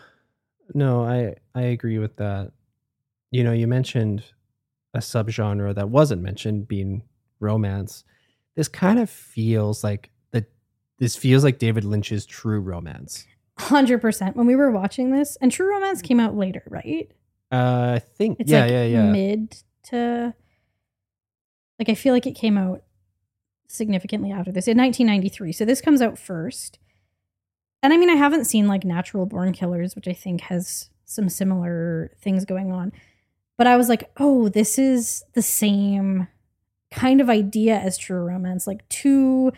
No, I, I agree with that. you know, you mentioned a subgenre that wasn't mentioned being romance. This kind of feels like the this feels like David Lynch's True Romance. one hundred percent. When we were watching this, and True Romance came out later, right? Uh, I think, it's yeah, like yeah, yeah. mid to, like, I feel like it came out significantly after this in nineteen ninety-three. So this comes out first. And I mean, I haven't seen like Natural Born Killers, which I think has some similar things going on. But I was like, oh, this is the same kind of idea as True Romance. Like two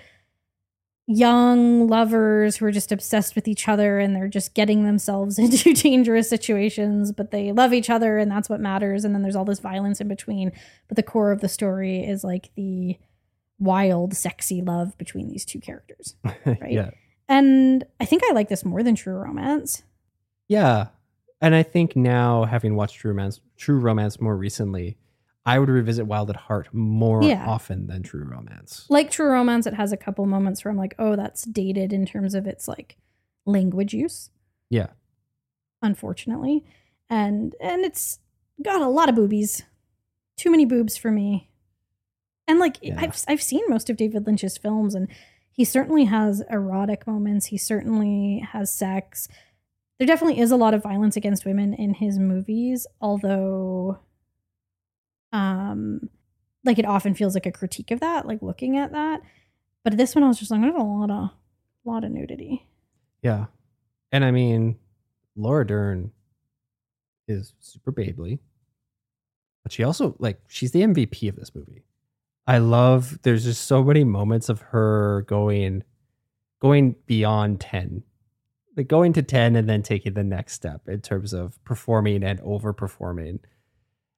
young lovers who are just obsessed with each other and they're just getting themselves into dangerous situations, but they love each other and that's what matters. And then there's all this violence in between. But the core of the story is like the wild, sexy love between these two characters. Right. Yeah. And I think I like this more than True Romance. Yeah. And I think now, having watched True Romance, True Romance more recently, I would revisit Wild at Heart more yeah. often than True Romance. Like True Romance, it has a couple moments where I'm like, oh, that's dated in terms of its like language use. Yeah. Unfortunately. And and it's got a lot of boobies. Too many boobs for me. And like yeah. I've I've seen most of David Lynch's films, and he certainly has erotic moments. He certainly has sex. There definitely is a lot of violence against women in his movies, although um, like it often feels like a critique of that, like looking at that. But this one I was just like, there's a lot of lot of nudity. Yeah. And I mean, Laura Dern is super baby, but she also, like, she's the M V P of this movie. I love, there's just so many moments of her going going beyond ten. Like going to ten and then taking the next step in terms of performing and overperforming.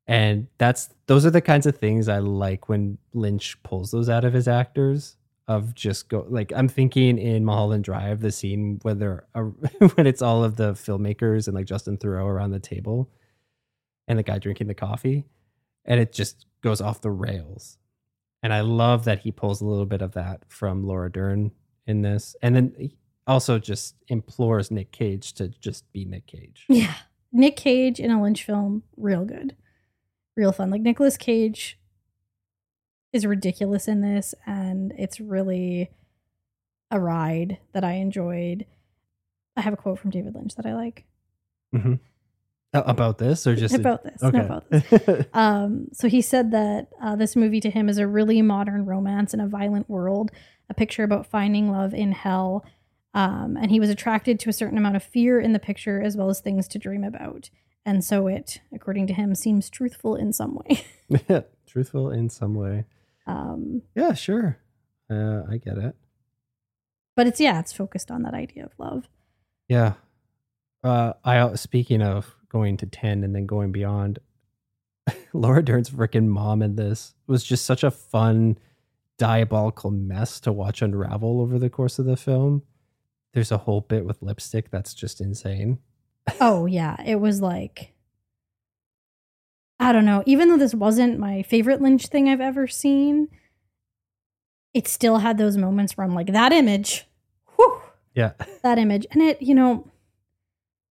And that's, those are the kinds of things I like when Lynch pulls those out of his actors, of just go, like, I'm thinking in Mulholland Drive, the scene where they're, uh, when it's all of the filmmakers and like Justin Theroux around the table and the guy drinking the coffee, and it just goes off the rails. And I love that he pulls a little bit of that from Laura Dern in this. And then he also just implores Nick Cage to just be Nick Cage. Yeah. Nick Cage in a Lynch film, real good. Real fun. Like, Nicolas Cage is ridiculous in this, and it's really a ride that I enjoyed. I have a quote from David Lynch that I like. Mm-hmm. About this or just about this? Okay. No, about this. Um, so he said that uh, this movie to him is a really modern romance in a violent world, a picture about finding love in hell. Um, and he was attracted to a certain amount of fear in the picture as well as things to dream about. And so it, according to him, seems truthful in some way. Truthful in some way. Um, yeah, sure. Uh, I get it. But it's, yeah, it's focused on that idea of love. Yeah. Uh, I, speaking of going to ten and then going beyond, Laura Dern's freaking mom in this was just such a fun, diabolical mess to watch unravel over the course of the film. There's a whole bit with lipstick that's just insane. Oh, yeah. It was like, I don't know, even though this wasn't my favorite Lynch thing I've ever seen, it still had those moments where I'm like, that image. Whew, yeah. That image. And it, you know,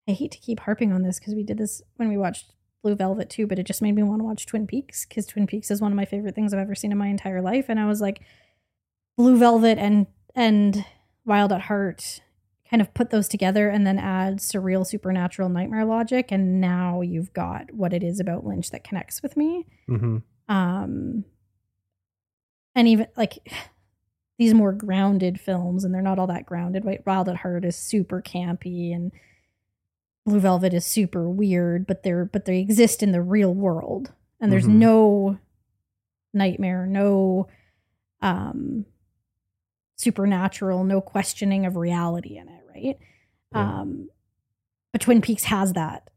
I hate to keep harping on this because we did this when we watched Blue Velvet too, but it just made me want to watch Twin Peaks, because Twin Peaks is one of my favorite things I've ever seen in my entire life. And I was like, Blue Velvet and and Wild at Heart kind of put those together and then add surreal, supernatural, nightmare logic. And now you've got what it is about Lynch that connects with me. Mm-hmm. Um, and even like these more grounded films, and they're not all that grounded. Right? Wild at Heart is super campy, and Blue Velvet is super weird, but they're but they exist in the real world, and there's mm-hmm. no nightmare, no um, supernatural, no questioning of reality in it, right? Yeah. Um, but Twin Peaks has that.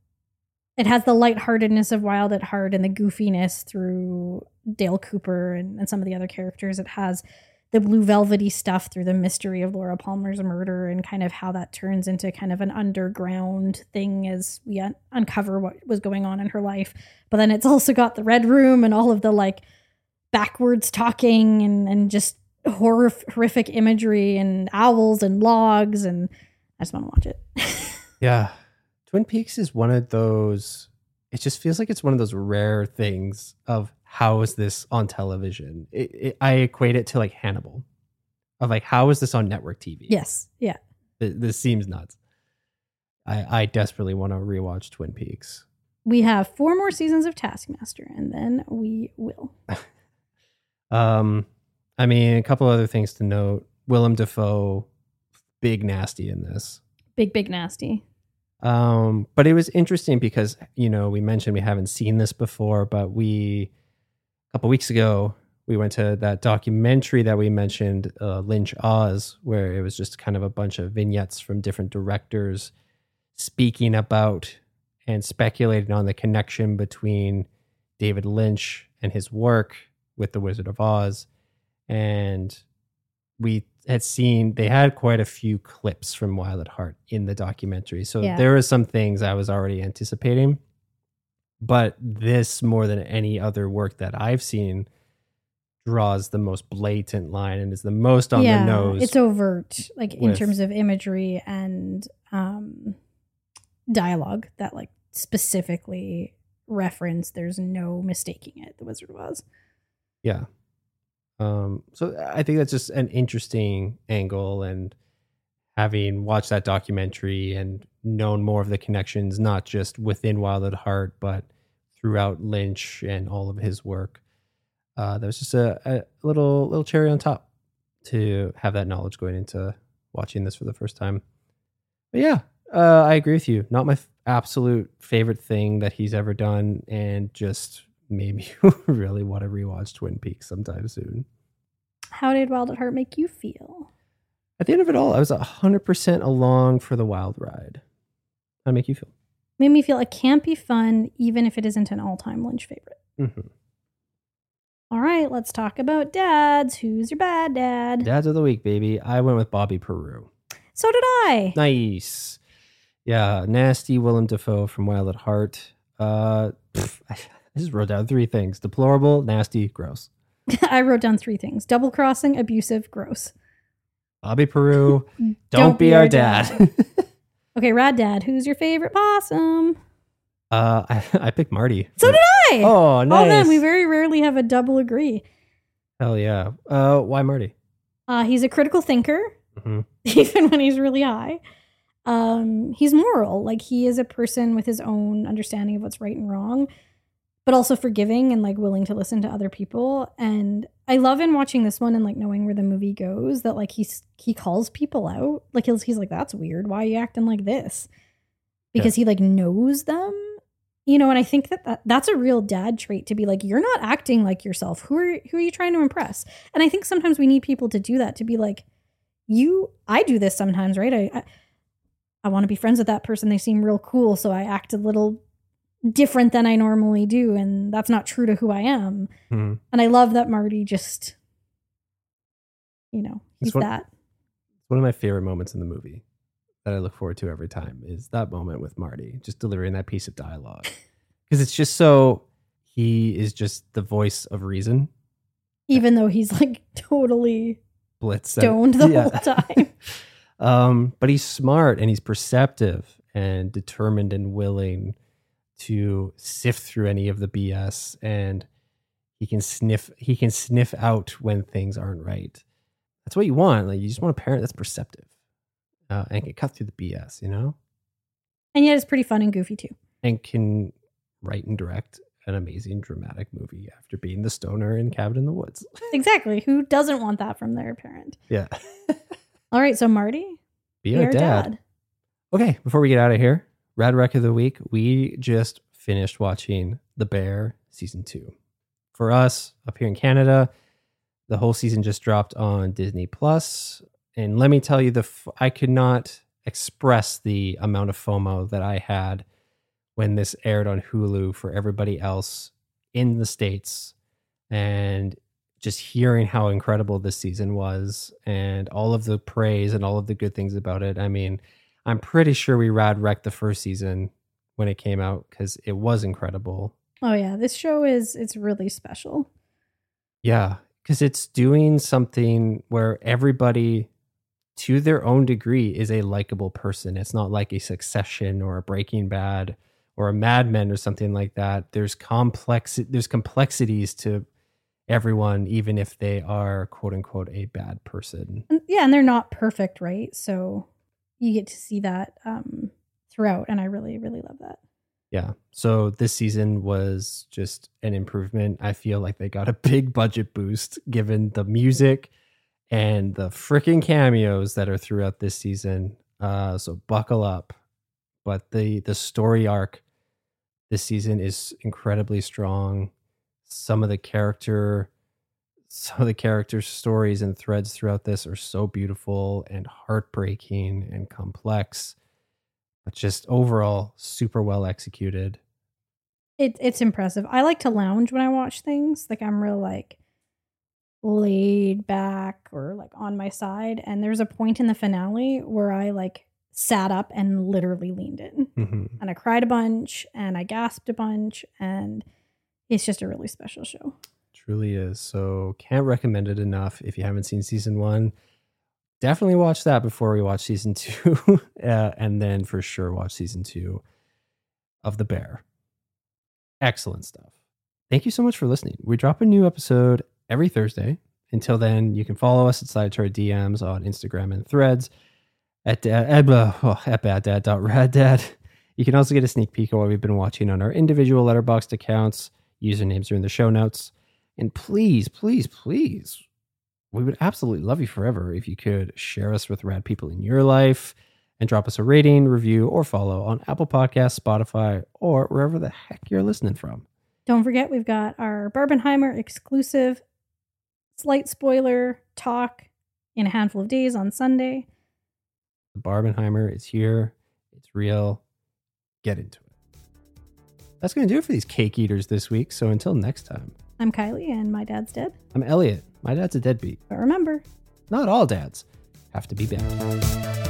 It has the lightheartedness of Wild at Heart and the goofiness through Dale Cooper and, and some of the other characters. It has the Blue Velvety stuff through the mystery of Laura Palmer's murder and kind of how that turns into kind of an underground thing as we un- uncover what was going on in her life. But then it's also got the Red Room and all of the like backwards talking and, and just horror- horrific imagery and owls and logs. And I just want to watch it. Yeah. Twin Peaks is one of those it just feels like it's one of those rare things of how is this on television? It, it, I equate it to like Hannibal, of like, how is this on network T V? Yes. Yeah. This, this seems nuts. I, I desperately want to rewatch Twin Peaks. We have four more seasons of Taskmaster and then we will. um, I mean, a couple other things to note. Willem Dafoe, big nasty in this. Big, big nasty. Um, but it was interesting because, you know, we mentioned we haven't seen this before, but we, a couple weeks ago, we went to that documentary that we mentioned, uh, Lynch Oz, where it was just kind of a bunch of vignettes from different directors speaking about and speculating on the connection between David Lynch and his work with The Wizard of Oz. And we had seen, they had quite a few clips from Wild at Heart in the documentary. So yeah. There were some things I was already anticipating, but this more than any other work that I've seen draws the most blatant line and is the most on yeah, the nose. It's overt, like with, in terms of imagery and um, dialogue that like specifically reference, there's no mistaking it, The Wizard of Oz. Yeah. Um, so I think that's just an interesting angle, and having watched that documentary and known more of the connections, not just within Wild at Heart, but throughout Lynch and all of his work, uh, that was just a, a little, little cherry on top to have that knowledge going into watching this for the first time. But yeah, uh, I agree with you. Not my f- absolute favorite thing that he's ever done, and just maybe you really want to rewatch Twin Peaks sometime soon. How did Wild at Heart make you feel? At the end of it all, I was one hundred percent along for the wild ride. How'd it make you feel? Made me feel it can't be fun, even if it isn't an all-time Lynch favorite. Mm-hmm. All right, let's talk about dads. Who's your bad dad? Dads of the week, baby. I went with Bobby Peru. So did I. Nice. Yeah, nasty Willem Dafoe from Wild at Heart. Uh, pff, I I just wrote down three things. Deplorable, nasty, gross. I wrote down three things. Double crossing, abusive, gross. Bobby Peru, don't, don't be, be our, our dad. dad. Okay, Rad Dad, who's your favorite possum? Uh, I, I picked Marty. So did I! Oh, nice. Oh, man, we very rarely have a double agree. Hell yeah. Uh, why Marty? Uh, he's a critical thinker, mm-hmm. even when he's really high. Um, he's moral. Like, he is a person with his own understanding of what's right and wrong, but also forgiving and like willing to listen to other people. And I love in watching this one and like knowing where the movie goes that like he's, he calls people out. Like he's, he's like, that's weird. Why are you acting like this? Because yeah. he like knows them, you know? And I think that, that that's a real dad trait, to be like, you're not acting like yourself. Who are, who are you trying to impress? And I think sometimes we need people to do that, to be like, you, I do this sometimes, right? I, I, I want to be friends with that person. They seem real cool. So I act a little different than I normally do, and that's not true to who I am. Hmm. And I love that Marty just, you know, he's it's one, that. It's one of my favorite moments in the movie that I look forward to every time is that moment with Marty, just delivering that piece of dialogue. Because it's just so, he is just the voice of reason. Even though he's like totally blitz stoned the yeah. whole time. um, but he's smart and he's perceptive and determined and willing to sift through any of the B S, and he can sniff he can sniff out when things aren't right. That's what you want. Like, you just want a parent that's perceptive uh, and can cut through the B S, you know? And yet it's pretty fun and goofy too. And can write and direct an amazing dramatic movie after being the stoner in Cabin in the Woods. Exactly. Who doesn't want that from their parent? Yeah. All right. So Marty, be, be our, our dad. dad. Okay. Before we get out of here, Rad Rec of the Week, we just finished watching The Bear Season two. For us, up here in Canada, the whole season just dropped on Disney Plus. And let me tell you, the f- I could not express the amount of FOMO that I had when this aired on Hulu for everybody else in the States. And just hearing how incredible this season was and all of the praise and all of the good things about it. I mean, I'm pretty sure we rad wrecked the first season when it came out because it was incredible. Oh yeah, this show is, it's really special. Yeah, because it's doing something where everybody, to their own degree, is a likable person. It's not like a Succession or a Breaking Bad or a Mad Men or something like that, there's complex there's complexities to everyone, even if they are quote unquote a bad person. Yeah, and they're not perfect, right? So you get to see that um, throughout, and I really, really love that. Yeah. So this season was just an improvement. I feel like they got a big budget boost given the music and the freaking cameos that are throughout this season. Uh, so buckle up. But the, the story arc this season is incredibly strong. Some of the character, some of the character stories and threads throughout this are so beautiful and heartbreaking and complex. Just overall super well executed. It, it's impressive. I like to lounge when I watch things. Like I'm real like laid back or like on my side. And there's a point in the finale where I like sat up and literally leaned in. Mm-hmm. And I cried a bunch and I gasped a bunch. And it's just a really special show. Truly is. So can't recommend it enough. If you haven't seen season one, definitely watch that before we watch season two. uh, and then for sure watch season two of The Bear. Excellent stuff. Thank you so much for listening. We drop a new episode every Thursday. Until then, you can follow us at Slide to Our D Ms on Instagram and Threads at, uh, at, uh, oh, at baddad.raddad. You can also get a sneak peek of what we've been watching on our individual Letterboxd accounts. Usernames are in the show notes. And please, please, please, we would absolutely love you forever if you could share us with rad people in your life and drop us a rating, review, or follow on Apple Podcasts, Spotify, or wherever the heck you're listening from. Don't forget, we've got our Barbenheimer exclusive slight spoiler talk in a handful of days on Sunday. The Barbenheimer is here. It's real. Get into it. That's going to do it for these cake eaters this week. So until next time. I'm Kylie, and my dad's dead. I'm Elliot. My dad's a deadbeat. But remember, not all dads have to be bad.